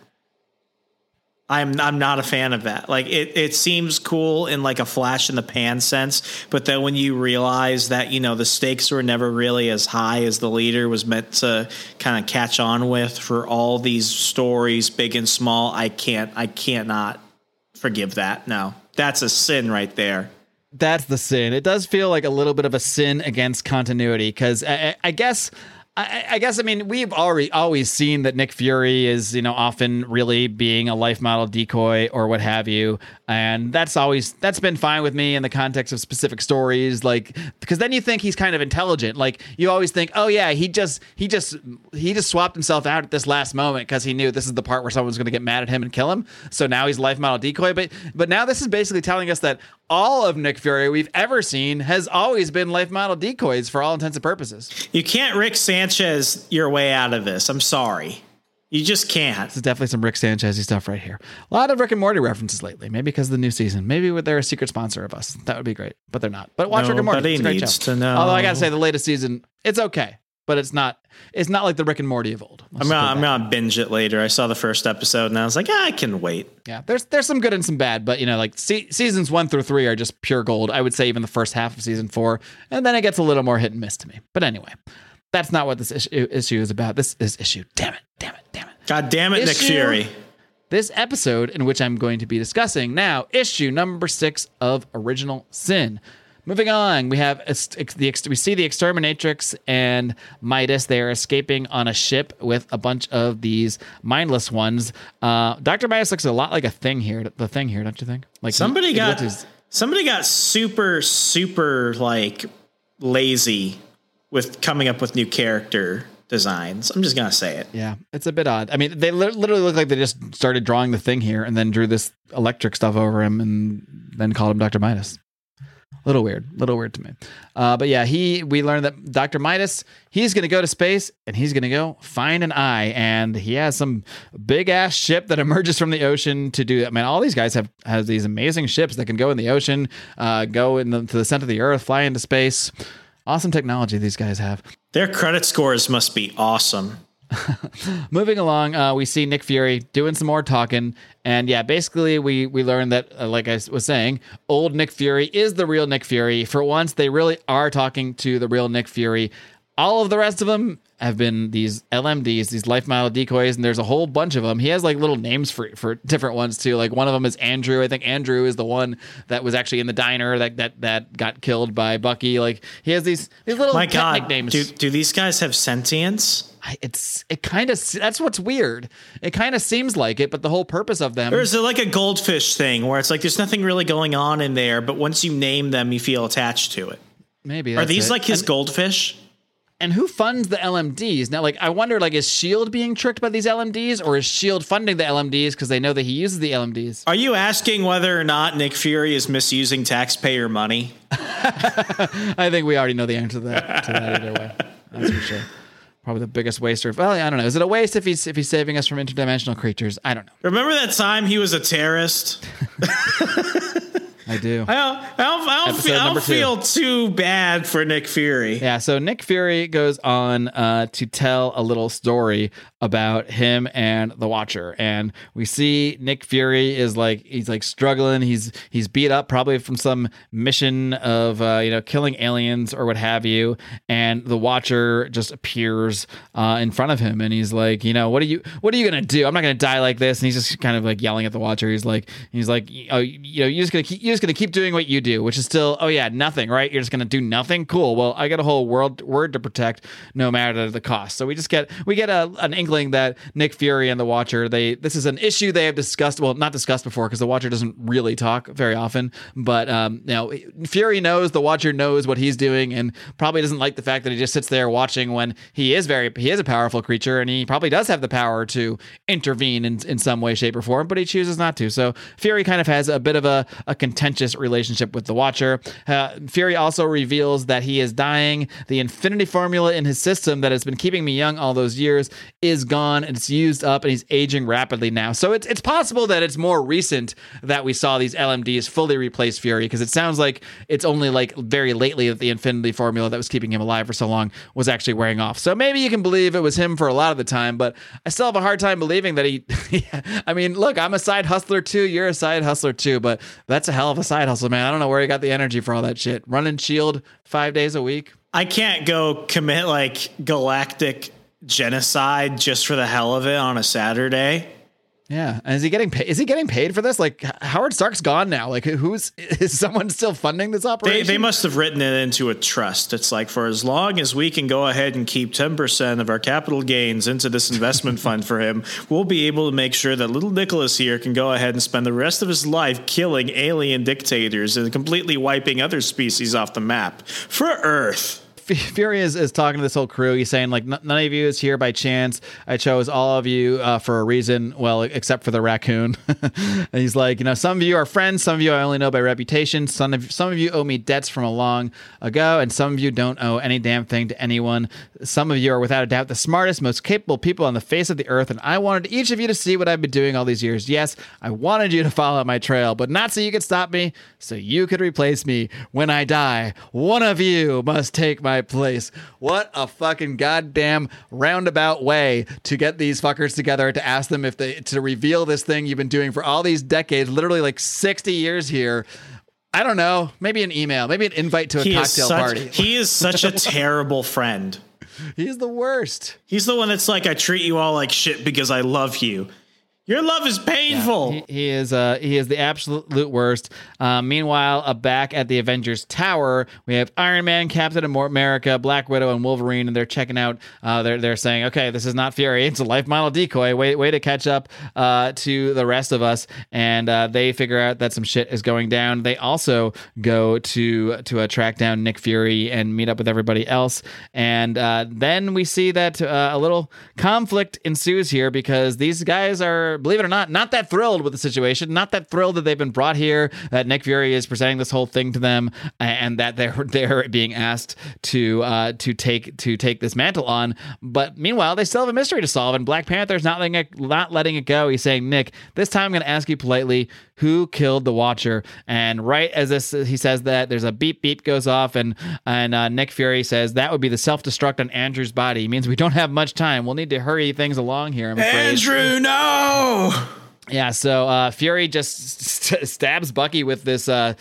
I'm I'm not a fan of that. Like it, it seems cool in like a flash in the pan sense, but then when you realize that, you know, the stakes were never really as high as the leader was meant to kind of catch on with for all these stories, big and small, I can't I cannot forgive that. No, that's a sin right there. That's the sin. It does feel like a little bit of a sin against continuity, because I, I, I guess. I, I guess, I mean, we've already always seen that Nick Fury is, you know, often really being a life model decoy or what have you. And that's always, that's been fine with me in the context of specific stories. Like, because then you think he's kind of intelligent. Like you always think, oh yeah, he just, he just, he just swapped himself out at this last moment because he knew this is the part where someone's going to get mad at him and kill him. So now he's a life model decoy. But, but now this is basically telling us that all of Nick Fury we've ever seen has always been life model decoys for all intents and purposes. You can't Rick Sanchez your way out of this. I'm sorry. You just can't. This is definitely some Rick Sanchez-y stuff right here. A lot of Rick and Morty references lately. Maybe because of the new season. Maybe they're a secret sponsor of us. That would be great. But they're not. But watch Nobody Rick and Morty. It's a great needs show. To know. Although I got to say the latest season, it's okay. But it's not it's not like the Rick and Morty of old. Let's I'm gonna, I'm gonna binge it later. I saw the first episode and I was like, yeah, I can wait. Yeah, there's there's some good and some bad, but you know, like se- seasons one through three are just pure gold. I would say even the first half of season four, and then it gets a little more hit and miss to me. But anyway, that's not what this issue, issue is about. This is issue. Damn it! Damn it! Damn it! God damn it, issue, Nick Fury! This episode in which I'm going to be discussing now issue number six of Original Sin. Moving on, we have the we see the Exterminatrix and Midas. They are escaping on a ship with a bunch of these mindless ones. Uh, Doctor Midas looks a lot like a thing here. The thing here, don't you think? Like somebody he, got he his- somebody got super super like lazy with coming up with new character designs. I'm just gonna say it. Yeah, it's a bit odd. I mean, they li- literally look like they just started drawing the thing here and then drew this electric stuff over him and then called him Doctor Midas. Little weird, little weird to me. Uh, but yeah, he we learned that Doctor Midas, he's going to go to space and he's going to go find an eye. And he has some big ass ship that emerges from the ocean to do that. I mean, all these guys have, have these amazing ships that can go in the ocean, uh, go into the, the center of the earth, fly into space. Awesome technology these guys have. Their credit scores must be awesome. Moving along, uh, we see Nick Fury doing some more talking. And yeah, basically we, we learned that, uh, like I was saying, old Nick Fury is the real Nick Fury. For once, they really are talking to the real Nick Fury. All of the rest of them have been these L M Ds, these life model decoys, and there's a whole bunch of them. He has like little names for for different ones too. Like one of them is Andrew. I think Andrew is the one that was actually in the diner that that, that got killed by Bucky. Like he has these these little My God, nicknames. Do do these guys have sentience? It's it kind of that's what's weird. It kind of seems like it, but the whole purpose of them, or is it like a goldfish thing where it's like there's nothing really going on in there, but once you name them, you feel attached to it. Maybe that's are these it. Like his and, goldfish? And who funds the L M Ds now? Like I wonder, like is S H I E L D being tricked by these L M Ds, or is S H I E L D funding the L M Ds because they know that he uses the L M Ds? Are you asking whether or not Nick Fury is misusing taxpayer money? I think we already know the answer to that. To that either way, that's for sure. Probably the biggest waster. Well, I don't know. Is it a waste if he's if he's saving us from interdimensional creatures? I don't know. Remember that time he was a terrorist? I do. I don't, I don't, I don't, feel, I don't feel too bad for Nick Fury. Yeah, so Nick Fury goes on uh, to tell a little story about him and the Watcher. And we see Nick Fury is like, he's like struggling. He's he's beat up probably from some mission of, uh, you know, killing aliens or what have you. And the Watcher just appears uh, in front of him. And he's like, you know, what are you, what are you going to do? I'm not going to die like this. And he's just kind of like yelling at the Watcher. He's like, he's like, oh, you know, you're just going to keep, you're just going to keep doing what you do, which is still, oh yeah, nothing, right? You're just going to do nothing. Cool. Well, I got a whole world word to protect no matter the cost. So we just get, we get a, an inkling that Nick Fury and the Watcher, they, this is an issue they have discussed. Well, not discussed before because the Watcher doesn't really talk very often, but um, you know, Fury knows the Watcher knows what he's doing and probably doesn't like the fact that he just sits there watching when he is very, he is a powerful creature and he probably does have the power to intervene in, in some way, shape or form, but he chooses not to. So Fury kind of has a bit of a, a contentious relationship with the Watcher. Uh, Fury also reveals that he is dying. The infinity formula in his system that has been keeping me young all those years is gone and it's used up and he's aging rapidly now. So it's it's possible that it's more recent that we saw these L M Ds fully replace Fury, because it sounds like it's only like very lately that the infinity formula that was keeping him alive for so long was actually wearing off. So maybe you can believe it was him for a lot of the time, but I still have a hard time believing that he I mean, look, I'm a side hustler too. You're a side hustler too, but that's a hell of a side hustle, man. I don't know where he got the energy for all that shit. Running S H I E L D five days a week. I can't go commit like galactic genocide just for the hell of it on a Saturday. Yeah. And is he getting paid? Is he getting paid for this? Like, Howard Stark's gone now. Like, who's, is someone still funding this operation? They, they must have written it into a trust. It's like, for as long as we can go ahead and keep ten percent of our capital gains into this investment fund for him, we'll be able to make sure that little Nicholas here can go ahead and spend the rest of his life killing alien dictators and completely wiping other species off the map for Earth. Fury is, is talking to this whole crew. He's saying, like, none of you is here by chance. I chose all of you uh, for a reason. Well, except for the raccoon. And he's like, you know, some of you are friends. Some of you I only know by reputation. Some of, some of you owe me debts from a long ago. And some of you don't owe any damn thing to anyone. Some of you are without a doubt the smartest, most capable people on the face of the earth. And I wanted each of you to see what I've been doing all these years. Yes, I wanted you to follow my trail, but not so you could stop me, so you could replace me when I die. One of you must take my place. What a fucking goddamn roundabout way to get these fuckers together, to ask them if they, to reveal this thing you've been doing for all these decades, literally like sixty years here. I don't know, maybe an email, maybe an invite to a he cocktail such, party. He is such a terrible friend. He's the worst. He's the one that's like, I treat you all like shit because I love you. Your love is painful. Yeah, he, he is uh, he is the absolute worst. Uh, meanwhile, uh, back at the Avengers Tower, we have Iron Man, Captain America, Black Widow, and Wolverine, and they're checking out. Uh, they're they're saying, okay, this is not Fury. It's a life model decoy. Way, way to catch up uh, to the rest of us. And uh, they figure out that some shit is going down. They also go to to uh, track down Nick Fury and meet up with everybody else. And uh, then we see that uh, a little conflict ensues here, because these guys are, believe it or not, not that thrilled with the situation, not that thrilled that they've been brought here, that Nick Fury is presenting this whole thing to them, and that they're they're being asked to uh, to take to take this mantle on. But meanwhile, they still have a mystery to solve, and Black Panther's not letting it, not letting it go. He's saying, Nick, this time I'm going to ask you politely, who killed the Watcher? And right as this, he says that, there's a beep beep goes off, and and uh, Nick Fury says that would be the self-destruct on Andrew's body. It means we don't have much time. We'll need to hurry things along here, I'm afraid. Andrew, no! Yeah, so uh, Fury just st- stabs Bucky with this uh,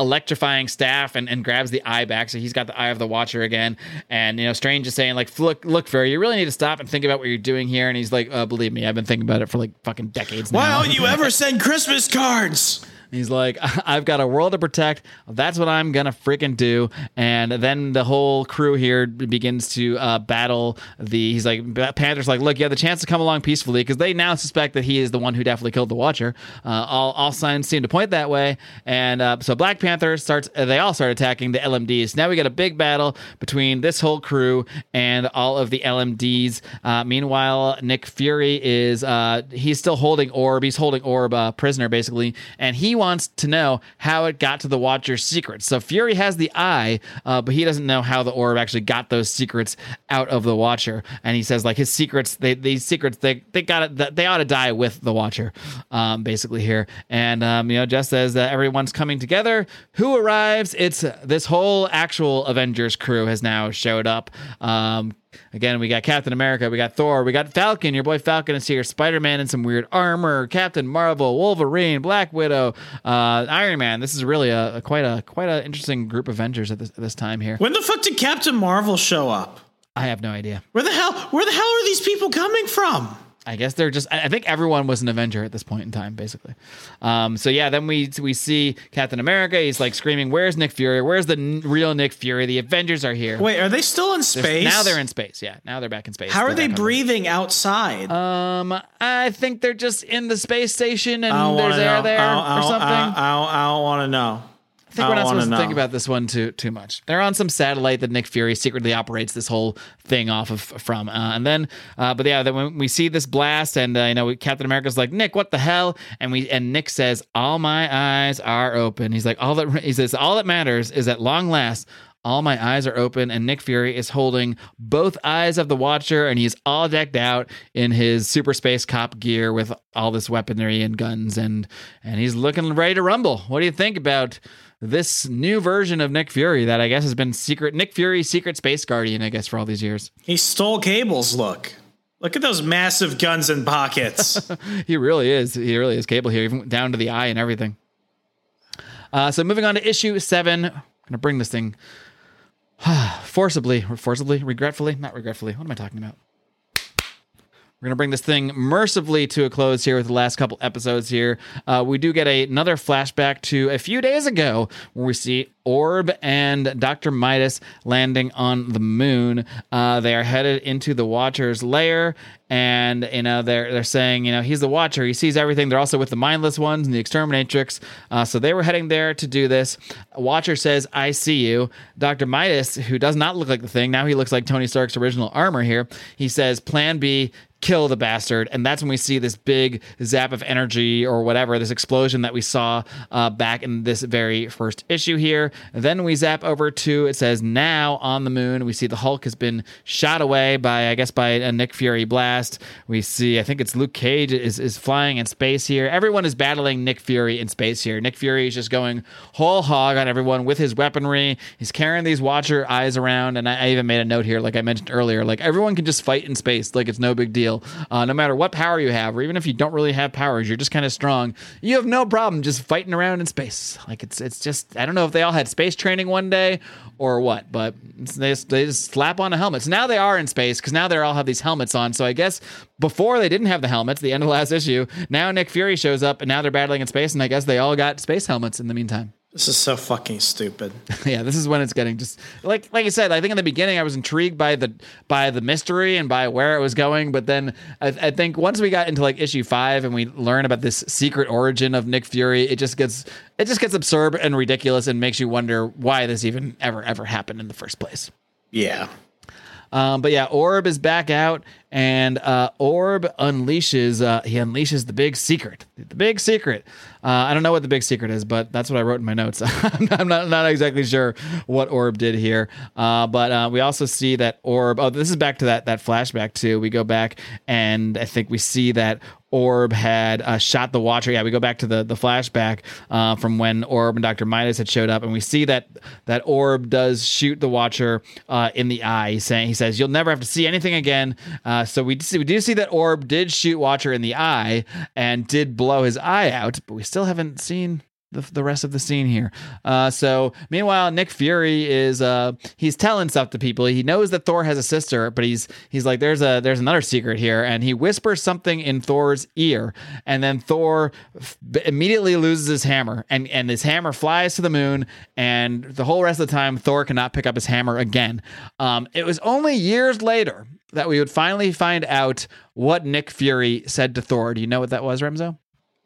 electrifying staff and, and grabs the eye back. So he's got the eye of the Watcher again. And, you know, Strange is saying, like, look, look, Fury, you really need to stop and think about what you're doing here. And he's like, uh, believe me, I've been thinking about it for, like, fucking decades now. Why don't you ever send Christmas cards? He's like, I've got a world to protect. That's what I'm going to freaking do. And then the whole crew here begins to uh, battle the, he's like, Panther's like, look, you have the chance to come along peacefully, because they now suspect that he is the one who definitely killed the Watcher. Uh, all, all signs seem to point that way. And uh, so Black Panther starts, they all start attacking the L M Ds. Now we got a big battle between this whole crew and all of the L M Ds. Uh, meanwhile, Nick Fury is, uh, he's still holding Orb. He's holding Orb uh, prisoner, basically. And he wants to know how it got to the Watcher's secrets. So Fury has the eye, uh, but he doesn't know how the Orb actually got those secrets out of the Watcher. And he says, like, his secrets, they, these secrets, they they got it. They ought to die with the Watcher, um, basically here. And um, you know, just as uh, everyone's coming together, who arrives? It's uh, this whole actual Avengers crew has now showed up. Um, Again, we got Captain America, we got Thor, we got Falcon. Your boy Falcon is here. Spider-Man in some weird armor. Captain Marvel, Wolverine, Black Widow, uh, Iron Man. This is really a, a quite a quite an interesting group of Avengers at this, at this time here. When the fuck did Captain Marvel show up? I have no idea. Where the hell? Where the hell are these people coming from? I guess they're just, I think everyone was an Avenger at this point in time, basically. Um, so yeah, then we we see Captain America. He's like screaming, where's Nick Fury? Where's the n- real Nick Fury? The Avengers are here. Wait, are they still in space? They're, now they're in space. Yeah, now they're back in space. How are they're they breathing outside? Um, I think they're just in the space station and there's air know. there I'll, or something. I'll, I'll, I don't want to know. I think I we're not supposed know. to think about this one too too much. They're on some satellite that Nick Fury secretly operates this whole thing off of from, uh, and then, uh, but yeah, then when we see this blast, and uh, you know, we, Captain America's like, Nick, what the hell? And we and Nick says, all my eyes are open. He's like, all that he says, all that matters is at long last. All my eyes are open, and Nick Fury is holding both eyes of the Watcher, and he's all decked out in his super space cop gear with all this weaponry and guns, and and he's looking ready to rumble. What do you think about this new version of Nick Fury that I guess has been secret Nick Fury, secret space guardian, I guess, for all these years? He stole Cable's look. Look at those massive guns and pockets. He really is. He really is Cable here, even down to the eye and everything. Uh, so moving on to issue seven, I'm gonna bring this thing. forcibly, forcibly, regretfully, not regretfully. What am I talking about? We're going to bring this thing mercifully to a close here with the last couple episodes here. Uh, we do get a, another flashback to a few days ago where we see Orb and Doctor Midas landing on the moon. Uh, they are headed into the Watcher's lair, and you know they're they're saying you know he's the Watcher. He sees everything. They're also with the Mindless Ones and the Exterminatrix. Uh, so they were heading there to do this. Watcher says, "I see you." Doctor Midas, who does not look like the Thing, now he looks like Tony Stark's original armor here. He says, "Plan B, kill the bastard," and that's when we see this big zap of energy or whatever, this explosion that we saw uh, back in this very first issue here. And then we zap over to, it says, "Now on the moon." We see the Hulk has been shot away by, I guess, by a Nick Fury blast. We see, I think it's Luke Cage is, is flying in space here. Everyone is battling Nick Fury in space here. Nick Fury is just going whole hog on everyone with his weaponry. He's carrying these Watcher eyes around, and I, I even made a note here, like I mentioned earlier, like everyone can just fight in space, like it's no big deal. Uh, no matter what power you have, or even if you don't really have powers, you're just kind of strong. You have no problem just fighting around in space. Like it's it's just, I don't know if they all had space training one day or what, but they just, they just slap on a helmet. So now they are in space because now they all have these helmets on. So I guess before they didn't have the helmets, the end of the last issue, now Nick Fury shows up and now they're battling in space, and I guess they all got space helmets in the meantime. This is so fucking stupid. Yeah, this is when it's getting just like like you said. I think in the beginning I was intrigued by the by the mystery and by where it was going, but then I, I think once we got into like issue five and we learn about this secret origin of Nick Fury, it just gets it just gets absurd and ridiculous and makes you wonder why this even ever ever happened in the first place. Yeah. Um, but yeah, Orb is back out, and uh, Orb unleashes. Uh, he unleashes the big secret. The big secret. Uh, I don't know what the big secret is, but that's what I wrote in my notes. I'm not, I'm not, not exactly sure what Orb did here. Uh, but uh, we also see that Orb. Oh, this is back to that that flashback too. We go back, and I think we see that Orb had uh, shot the Watcher. Yeah, we go back to the, the flashback uh, from when Orb and Doctor Midas had showed up, and we see that that Orb does shoot the Watcher uh, in the eye. He's saying, he says, "You'll never have to see anything again." Uh, so we see, we do see that Orb did shoot Watcher in the eye and did blow his eye out, but we still haven't seen the, the rest of the scene here. Uh, so meanwhile, Nick Fury is uh, he's telling stuff to people. He knows that Thor has a sister, but he's he's like, there's a there's another secret here, and he whispers something in Thor's ear, and then Thor f- immediately loses his hammer, and and his hammer flies to the moon, and the whole rest of the time Thor cannot pick up his hammer again. Um, it was only years later that we would finally find out what Nick Fury said to Thor. Do you know what that was, Remzo?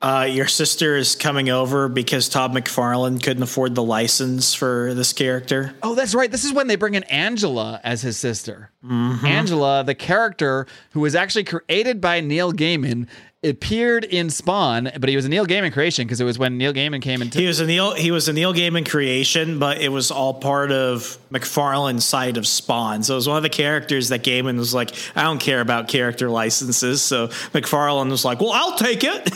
Uh, your sister is coming over because Todd McFarlane couldn't afford the license for this character. Oh, that's right. This is when they bring in Angela as his sister. Mm-hmm. Angela, the character who was actually created by Neil Gaiman, appeared in Spawn, but he was a Neil Gaiman creation because it was when Neil Gaiman came into. He was a Neil. He was a Neil Gaiman creation, but it was all part of McFarlane's side of Spawn. So it was one of the characters that Gaiman was like, "I don't care about character licenses." So McFarlane was like, "Well, I'll take it."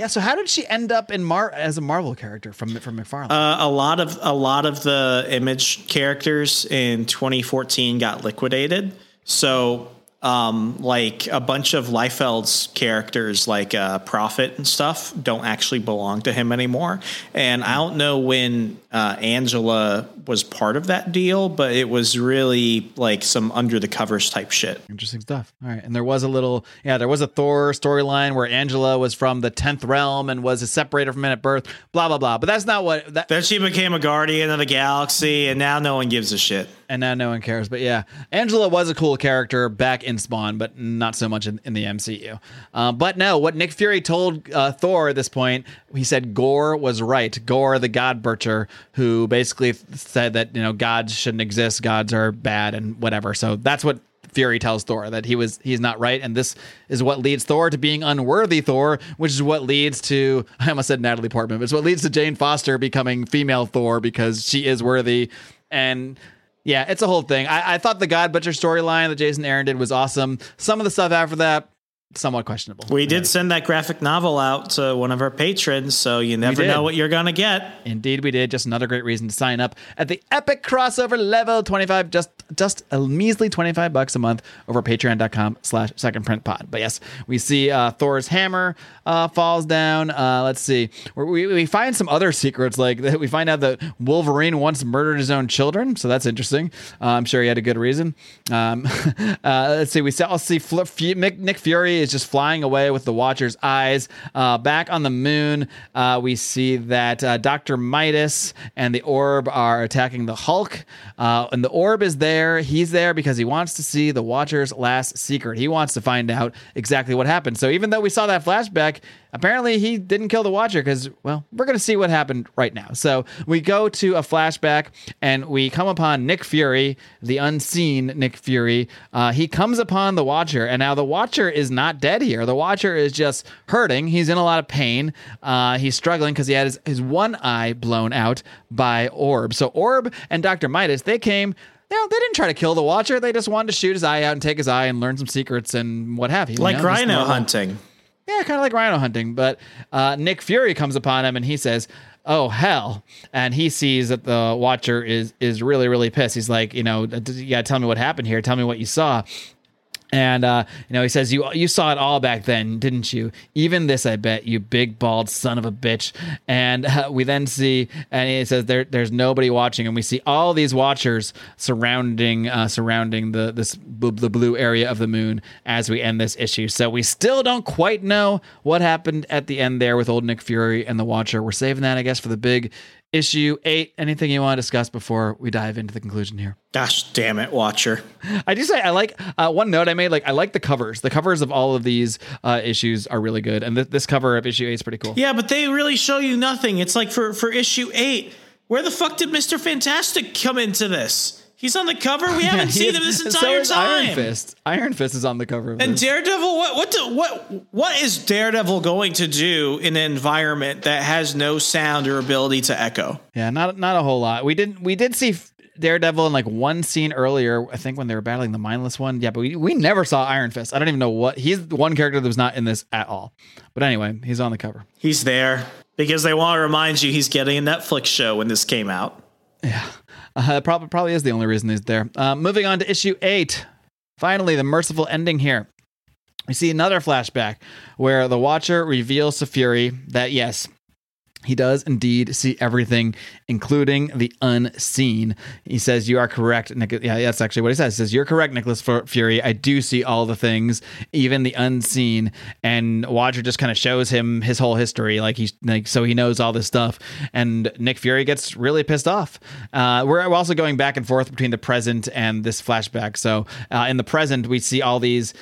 Yeah. So how did she end up in Mar as a Marvel character from from McFarlane? Uh, a lot of a lot of the Image characters in twenty fourteen got liquidated. So, um, like a bunch of Liefeld's characters, like uh, Prophet and stuff, don't actually belong to him anymore. And I don't know when uh, Angela was part of that deal, but it was really like some under the covers type shit. Interesting stuff. All right, and there was a little, yeah, there was a Thor storyline where Angela was from the tenth realm and was separated from it at birth. Blah blah blah. But that's not what. That- then she became a guardian of the galaxy, and now no one gives a shit. And now no one cares. But yeah, Angela was a cool character back in Spawn, but not so much in, in the M C U. Uh, but no, what Nick Fury told uh, Thor at this point, he said Gore was right. Gore, the God Butcher, who basically said that, you know, gods shouldn't exist. Gods are bad and whatever. So that's what Fury tells Thor, that he was he's not right, and this is what leads Thor to being unworthy Thor, which is what leads to, I almost said Natalie Portman, but it's what leads to Jane Foster becoming female Thor because she is worthy. And yeah, it's a whole thing. I, I thought the God Butcher storyline that Jason Aaron did was awesome. Some of the stuff after that, somewhat questionable. We did send that graphic novel out to one of our patrons, so you never know what you're going to get. Indeed we did. Just another great reason to sign up at the epic crossover level. twenty-five, just just a measly twenty-five bucks a month over patreon.com slash second print pod. But yes, we see uh, Thor's hammer uh, falls down. Uh, let's see. We, we find some other secrets. Like we find out that Wolverine once murdered his own children. So that's interesting. Uh, I'm sure he had a good reason. Um, uh, let's see. We all see Fl- F- Nick Fury is just flying away with the Watcher's eyes. Uh, back on the moon, uh, we see that uh, Doctor Midas and the Orb are attacking the Hulk. Uh, and the Orb is there. He's there because he wants to see the Watcher's last secret. He wants to find out exactly what happened. So even though we saw that flashback, apparently he didn't kill the Watcher because, well, we're going to see what happened right now. So we go to a flashback and we come upon Nick Fury, the unseen Nick Fury. Uh, he comes upon the Watcher, and now the Watcher is not dead here. The Watcher is just hurting. He's in a lot of pain. Uh, he's struggling because he had his, his one eye blown out by Orb. So Orb and Doctor Midas, they came... No, they didn't try to kill the Watcher. They just wanted to shoot his eye out and take his eye and learn some secrets and what have you. Like you know, rhino hunting. Yeah, kind of like rhino hunting. But uh, Nick Fury comes upon him and he says, oh, hell. And he sees that the Watcher is is really, really pissed. He's like, you know, you got to tell me what happened here. Tell me what you saw. And, uh, you know, he says, you you saw it all back then, didn't you? Even this, I bet, you big, bald son of a bitch. And uh, we then see, and he says, there, there's nobody watching. And we see all these Watchers surrounding uh, surrounding the this b- the blue area of the moon as we end this issue. So we still don't quite know what happened at the end there with old Nick Fury and the Watcher. We're saving that, I guess, for the big issue eight. Anything you want to discuss before we dive into the conclusion here? Gosh damn it, Watcher. I do say I like uh, one note I made. Like I like the covers. The covers of all of these uh, issues are really good, and th- this cover of issue eight is pretty cool. Yeah, but they really show you nothing. It's like for for issue eight, where the fuck did Mister Fantastic come into this? He's on the cover. We haven't yeah, seen him this entire so time. Iron Fist. Iron Fist is on the cover of and this. Daredevil. What what do, what what is Daredevil going to do in an environment that has no sound or ability to echo? Yeah, not not a whole lot. We didn't. We did see Daredevil in like one scene earlier, I think, when they were battling the mindless one. Yeah, but we we never saw Iron Fist. I don't even know what he's the one character that was not in this at all. But anyway, he's on the cover. He's there because they want to remind you he's getting a Netflix show when this came out. Yeah. Uh, probably, probably is the only reason he's there. Uh, moving on to issue eight. Finally, the merciful ending here. We see another flashback where the Watcher reveals to Fury that, yes, he does indeed see everything, including the unseen. He says, you are correct, Nick. Yeah, that's actually what he says. He says, you're correct, Nicholas Fury. I do see all the things, even the unseen. And Watcher just kind of shows him his whole history. Like he's like, so he knows all this stuff. And Nick Fury gets really pissed off. Uh, we're also going back and forth between the present and this flashback. So uh, in the present, we see all these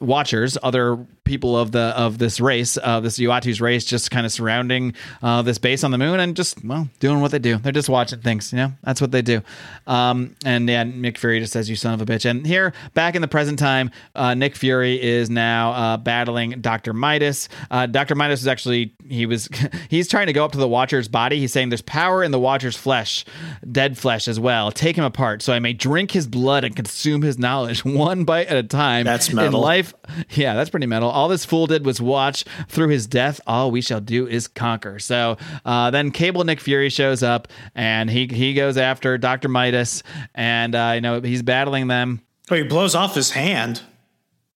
Watchers, other people of the of this race, uh, this Uatu's race, just kind of surrounding uh, this base on the moon and just, well, doing what they do. They're just watching things, you know, that's what they do. Um, and yeah, Nick Fury just says, you son of a bitch. And here, back in the present time, uh, Nick Fury is now uh, battling Doctor Midas. Uh, Doctor Midas is actually, he was, he's trying to go up to the Watcher's body. He's saying there's power in the Watcher's flesh, dead flesh as well. Take him apart so I may drink his blood and consume his knowledge one bite at a time. That's metal. In life, yeah, that's pretty metal. All this fool did was watch through his death. All we shall do is conquer. So uh, then Cable Nick Fury shows up, and he he goes after Doctor Midas, and uh, you know he's battling them. Oh, he blows off his hand.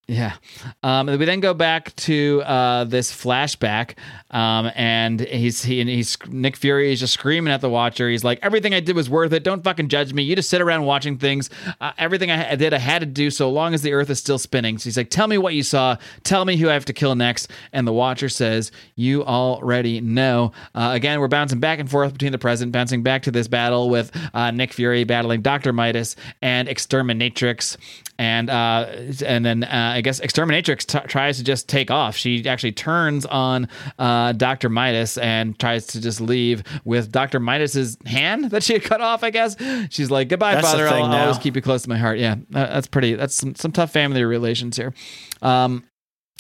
Yeah. Um, we then go back to uh, this flashback, um, and he's he and he's Nick Fury is just screaming at the Watcher. He's like, "Everything I did was worth it. Don't fucking judge me. You just sit around watching things. Uh, everything I did, I had to do. So long as the Earth is still spinning." So he's like, "Tell me what you saw. Tell me who I have to kill next." And the Watcher says, "You already know." Uh, again, we're bouncing back and forth between the present, bouncing back to this battle with uh, Nick Fury battling Doctor Midas and Exterminatrix. And uh, and then uh, I guess Exterminatrix t- tries to just take off. She actually turns on uh, Doctor Midas and tries to just leave with Doctor Midas's hand that she had cut off, I guess. She's like, goodbye, that's father. I'll now. always keep you close to my heart. Yeah, that's pretty. That's some, some tough family relations here. Um,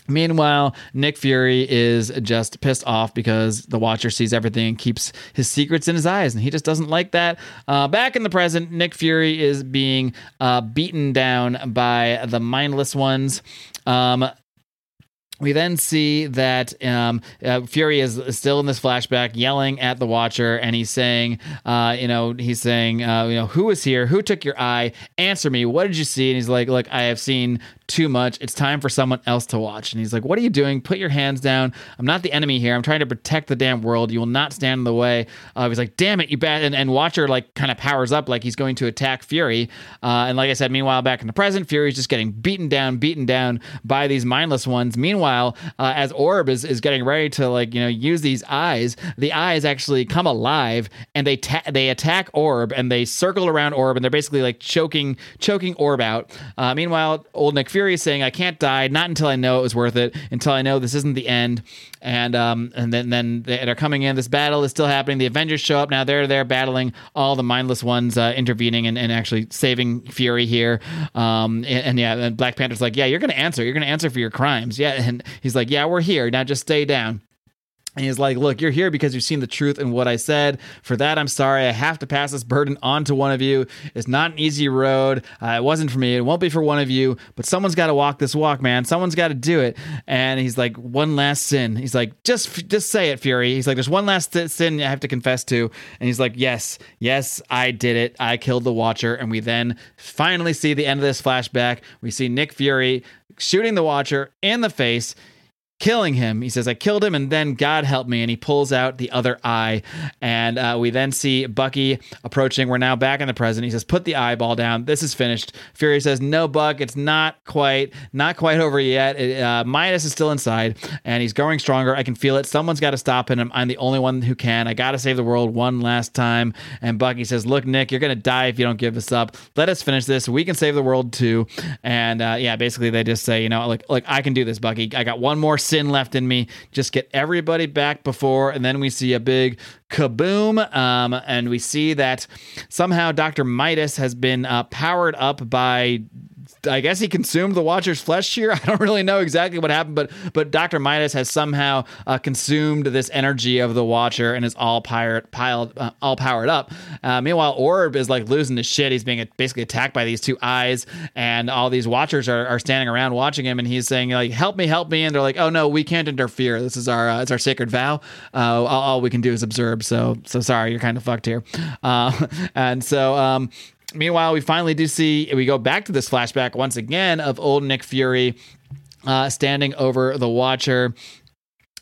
Meanwhile, Nick Fury is just pissed off because the Watcher sees everything and keeps his secrets in his eyes, and he just doesn't like that. Uh, back in the present, Nick Fury is being uh, beaten down by the Mindless Ones. Um, We then see that um, uh, Fury is still in this flashback yelling at the Watcher, and he's saying, uh, you know, he's saying, uh, you know, who is here? Who took your eye? Answer me. What did you see? And he's like, look, I have seen too much. It's time for someone else to watch. And he's like, what are you doing? Put your hands down. I'm not the enemy here. I'm trying to protect the damn world. You will not stand in the way. Uh, he's like, damn it, you bad. And, and Watcher, like, kind of powers up like he's going to attack Fury. Uh, and like I said, meanwhile, back in the present, Fury's just getting beaten down, beaten down by these mindless ones. Meanwhile, Uh, as Orb is, is getting ready to, like, you know, use these eyes, the eyes actually come alive and they ta- they attack Orb, and they circle around Orb, and they're basically like choking choking Orb out. Uh, meanwhile, old Nick Fury is saying, I can't die, not until I know it was worth it, until I know this isn't the end. And um, and then, then they're coming in. This battle is still happening. The Avengers show up now. They're there battling all the mindless ones, uh, intervening and, and actually saving Fury here. Um, and, and yeah, and Black Panther's like, yeah, you're going to answer. You're going to answer for your crimes. Yeah, and he's like, yeah, we're here. Now just stay down. And he's like, look, you're here because you've seen the truth in what I said. For that, I'm sorry. I have to pass this burden on to one of you. It's not an easy road. Uh, it wasn't for me. It won't be for one of you. But someone's got to walk this walk, man. Someone's got to do it. And he's like, one last sin. He's like, just just say it, Fury. He's like, there's one last sin I have to confess to. And he's like, yes, yes, I did it. I killed the Watcher. And we then finally see the end of this flashback. We see Nick Fury shooting the Watcher in the face, killing him. He says, I killed him, and then God help me. And he pulls out the other eye. And uh, we then see Bucky approaching. We're now back in the present. He says, put the eyeball down. This is finished. Fury says, no, Buck, it's not quite, not quite over yet. It, uh, Midas is still inside, and he's growing stronger. I can feel it. Someone's got to stop him. I'm the only one who can. I got to save the world one last time. And Bucky says, look, Nick, you're going to die if you don't give us up. Let us finish this. We can save the world too. And uh, yeah, basically they just say, you know, like, like I can do this, Bucky. I got one more sin left in me. Just get everybody back before. And then we see a big kaboom, um, and we see that somehow Doctor Midas has been uh, powered up by, I guess he consumed the Watcher's flesh here. I don't really know exactly what happened, but but Doctor Midas has somehow uh, consumed this energy of the Watcher and is all pirate piled, uh, all powered up. Uh, meanwhile, Orb is like losing his shit. He's being basically attacked by these two eyes, and all these Watchers are, are standing around watching him, and he's saying like, "Help me, help me!" And they're like, "Oh no, we can't interfere. This is our uh, it's our sacred vow. Uh, all, all we can do is observe. So so sorry, you're kind of fucked here." Uh, and so. Um, Meanwhile, we finally do see, we go back to this flashback once again of old Nick Fury uh, standing over the Watcher.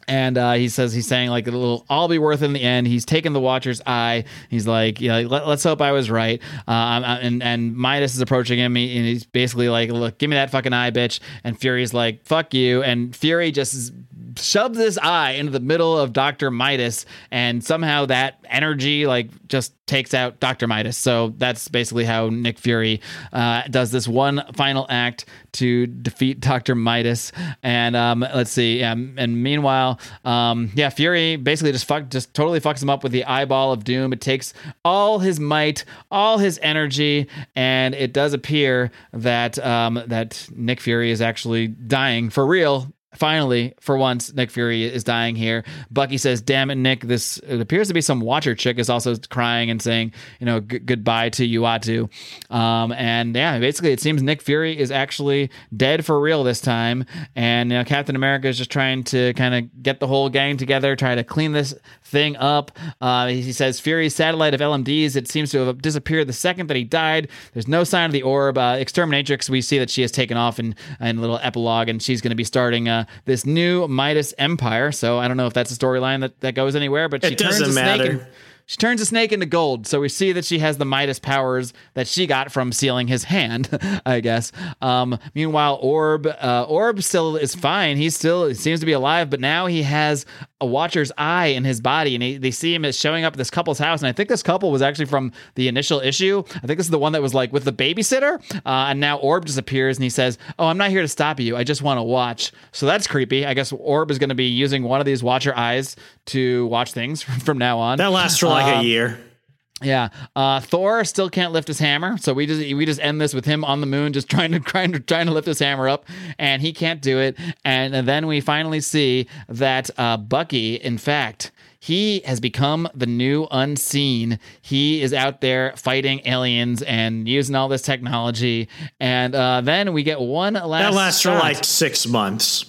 And uh, he says, he's saying like, it'll all be worth in the end. He's taken the Watcher's eye. He's like, you know, Let, let's hope I was right. Um, and, and Midas is approaching him, and he's basically like, look, give me that fucking eye, bitch. And Fury's like, fuck you. And Fury just shoves this eye into the middle of Doctor Midas. And somehow that energy like just takes out Doctor Midas. So that's basically how Nick Fury uh, does this one final act to defeat Doctor Midas. And um, let's see. Um, and meanwhile, Um, yeah, Fury basically just fuck, just totally fucks him up with the eyeball of doom. It takes all his might, all his energy, and it does appear that um, that Nick Fury is actually dying for real. Finally, for once, Nick Fury is dying here. Bucky says, damn it, Nick, this it appears to be some Watcher chick is also crying and saying, you know, g- goodbye to Uatu. Um, and yeah, basically it seems Nick Fury is actually dead for real this time. And you know, Captain America is just trying to kind of get the whole gang together, try to clean this thing up. Uh, he says, Fury's satellite of L M Ds, it seems to have disappeared the second that he died. There's no sign of the orb. Uh, Exterminatrix, we see that she has taken off in, in a little epilogue, and she's going to be starting Uh, this new Midas Empire. So I don't know if that's a storyline that, that goes anywhere, but she turns a snake in, she turns a snake into gold. So we see that she has the Midas powers that she got from sealing his hand, I guess. Um, meanwhile, Orb, uh, Orb still is fine. He still he seems to be alive, but now he has a Watcher's eye in his body, and he, they see him as showing up at this couple's house. And I think this couple was actually from the initial issue. I think this is the one that was like with the babysitter. Uh, and now Orb disappears, and he says, oh, I'm not here to stop you. I just want to watch. So that's creepy. I guess Orb is going to be using one of these Watcher eyes to watch things from now on. That lasts for like um, a year. Yeah, uh, Thor still can't lift his hammer, so we just we just end this with him on the moon, just trying to trying to trying to lift his hammer up, and he can't do it. And, and then we finally see that uh, Bucky, in fact, he has become the new unseen. He is out there fighting aliens and using all this technology. And uh, then we get one last. That lasts shot. for like six months.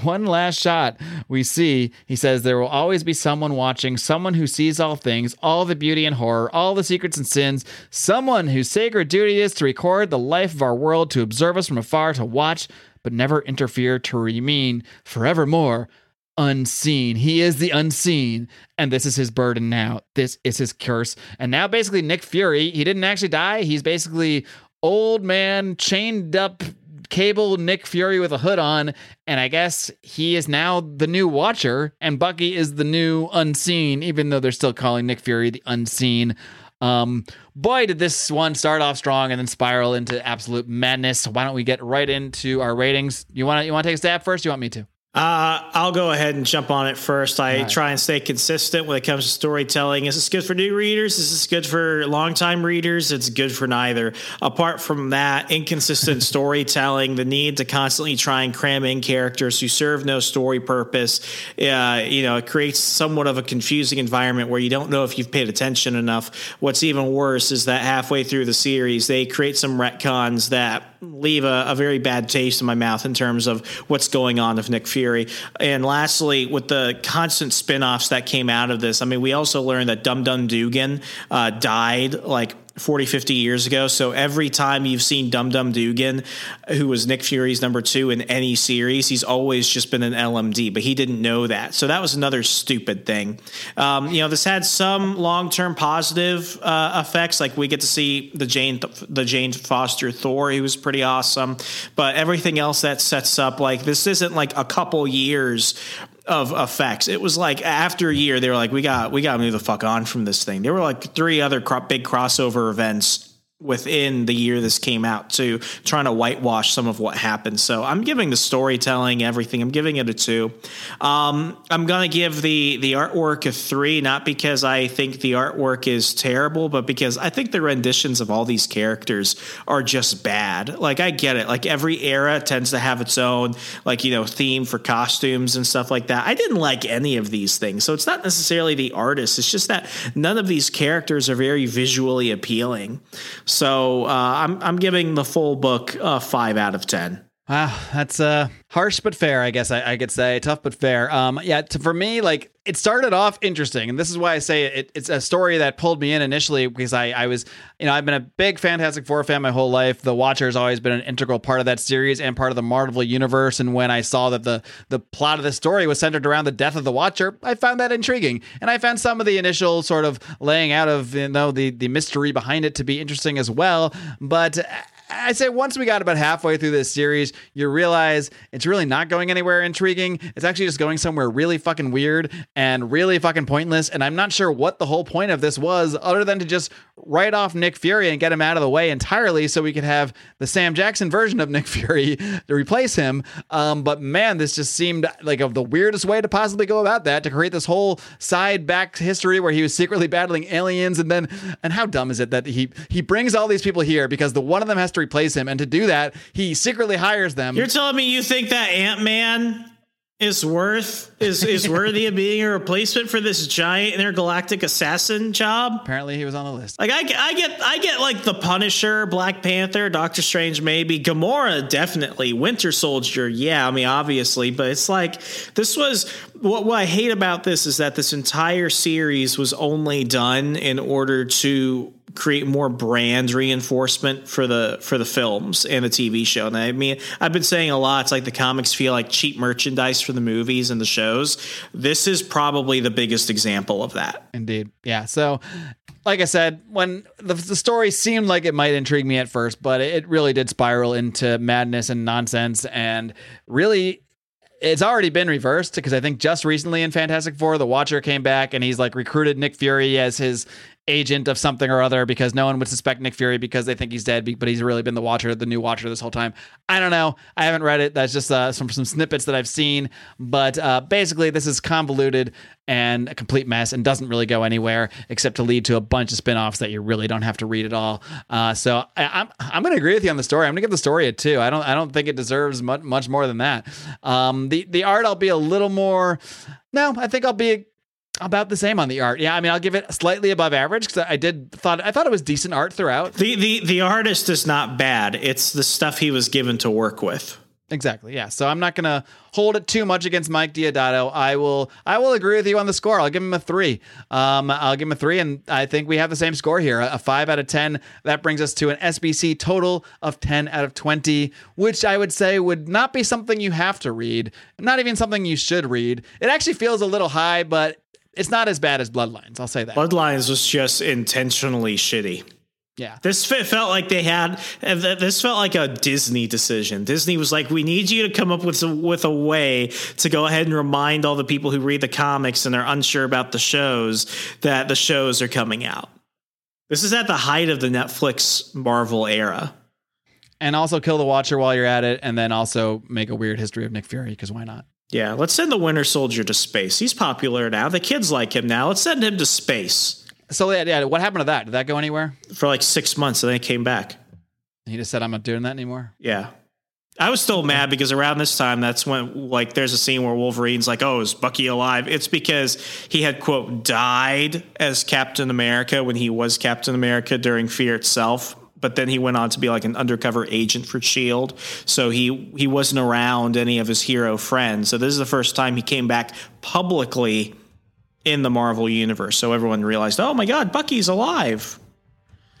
One last shot we see, he says, there will always be someone watching, someone who sees all things, all the beauty and horror, all the secrets and sins, someone whose sacred duty is to record the life of our world, to observe us from afar, to watch, but never interfere, to remain forevermore unseen. He is the unseen, and this is his burden now. This is his curse. And now basically Nick Fury, he didn't actually die. He's basically old man chained up Cable Nick Fury with a hood on, and I guess he is now the new Watcher, and Bucky is the new Unseen, even though they're still calling Nick Fury the Unseen. Um, boy, did this one start off strong and then spiral into absolute madness. Why don't we get right into our ratings? You want to you want to take a stab first? You want me to? Uh, I'll go ahead and jump on it first. I right. try and stay consistent when it comes to storytelling. Is this good for new readers? Is this good for longtime readers? It's good for neither. Apart from that, inconsistent storytelling, the need to constantly try and cram in characters who serve no story purpose, uh, you know, it creates somewhat of a confusing environment where you don't know if you've paid attention enough. What's even worse is that halfway through the series, they create some retcons that leave a, a very bad taste in my mouth in terms of what's going on with Nick Fury. And lastly, with the constant spin-offs that came out of this, I mean, we also learned that Dum Dum Dugan uh, died like forty, fifty years ago. So every time you've seen Dum Dum Dugan, who was Nick Fury's number two in any series, he's always just been an L M D, but he didn't know that. So that was another stupid thing. Um, you know, this had some long-term positive uh, effects. Like we get to see the Jane, the Jane Foster Thor. He was pretty awesome, but everything else that sets up, like, this isn't like a couple years of effects. It was like after a year, they were like, we got, we got to move the fuck on from this thing. There were like three other cro- big crossover events within the year this came out too, trying to whitewash some of what happened. So I'm giving the storytelling, everything, I'm giving it a two. Um, I'm going to give the, the artwork a three, not because I think the artwork is terrible, but because I think the renditions of all these characters are just bad. Like, I get it. Like, every era tends to have its own, like, you know, theme for costumes and stuff like that. I didn't like any of these things. So it's not necessarily the artist. It's just that none of these characters are very visually appealing. So uh, I'm I'm giving the full book a five out of ten. Wow, that's uh, harsh but fair, I guess I, I could say. Tough but fair. Um, yeah, to, for me, like, it started off interesting, and this is why I say it, it's a story that pulled me in initially, because I, I was, you know, I've been a big Fantastic Four fan my whole life. The Watcher has always been an integral part of that series and part of the Marvel universe. And when I saw that the the plot of the story was centered around the death of the Watcher, I found that intriguing, and I found some of the initial sort of laying out of, you know, the the mystery behind it to be interesting as well, but. I say once we got about halfway through this series, you realize it's really not going anywhere intriguing. It's actually just going somewhere really fucking weird and really fucking pointless. And I'm not sure what the whole point of this was, other than to just write off Nick Fury and get him out of the way entirely so we could have the Sam Jackson version of Nick Fury to replace him. Um, but man, this just seemed like of the weirdest way to possibly go about that, to create this whole side back history where he was secretly battling aliens. And then, and how dumb is it that he, he brings all these people here because the one of them has to replace him, and to do that he secretly hires them. You're telling me you think that Ant-Man is worth is is worthy of being a replacement for this giant intergalactic assassin job? Apparently he was on the list. Like, I, I get I get like the Punisher, Black Panther, Doctor Strange, maybe Gamora, definitely Winter Soldier. Yeah, I mean, obviously, but it's like this was what, what I hate about this is that this entire series was only done in order to create more brand reinforcement for the for the films and the T V show. And I mean, I've been saying a lot, it's like the comics feel like cheap merchandise for the movies and the shows. This is probably the biggest example of that. Indeed. Yeah. So like I said, when the, the story seemed like it might intrigue me at first, but it really did spiral into madness and nonsense. And really, it's already been reversed, because I think just recently in Fantastic Four, the Watcher came back and he's like recruited Nick Fury as his agent of something or other, because no one would suspect Nick Fury because they think he's dead, but he's really been the Watcher, the new Watcher this whole time. I don't know. I haven't read it. That's just uh, some, some snippets that I've seen, but uh, basically this is convoluted and a complete mess and doesn't really go anywhere except to lead to a bunch of spinoffs that you really don't have to read at all. Uh, so I, I'm, I'm going to agree with you on the story. I'm gonna give the story a two. I don't, I don't think it deserves much, much more than that. Um, the, the art, I'll be a little more, no, I think I'll be a, about the same on the art. Yeah, I mean, I'll give it slightly above average, because I did thought I thought it was decent art throughout. The the the artist is not bad. It's the stuff he was given to work with. Exactly. Yeah. So I'm not going to hold it too much against Mike Diodato. I will, I will agree with you on the score. I'll give him a three. Um, I'll give him a three. And I think we have the same score here, a five out of ten. That brings us to an S B C total of ten out of twenty, which I would say would not be something you have to read. Not even something you should read. It actually feels a little high, but it's not as bad as Bloodlines. I'll say that. Bloodlines was just intentionally shitty. Yeah, this felt like they had this felt like a Disney decision. Disney was like, we need you to come up with a, with a way to go ahead and remind all the people who read the comics and are unsure about the shows that the shows are coming out. This is at the height of the Netflix Marvel era. And also kill the Watcher while you're at it. And then also make a weird history of Nick Fury, because why not? Yeah, let's send the Winter Soldier to space. He's popular now. The kids like him now. Let's send him to space. So yeah, what happened to that? Did that go anywhere? For like six months, and then it came back. He just said, "I'm not doing that anymore." Yeah, I was still mad because around this time, that's when like there's a scene where Wolverine's like, "Oh, is Bucky alive?" It's because he had quote died as Captain America when he was Captain America during Fear Itself. But then he went on to be like an undercover agent for S H I E L D. So he he wasn't around any of his hero friends. So this is the first time he came back publicly in the Marvel universe. So everyone realized, oh my God, Bucky's alive.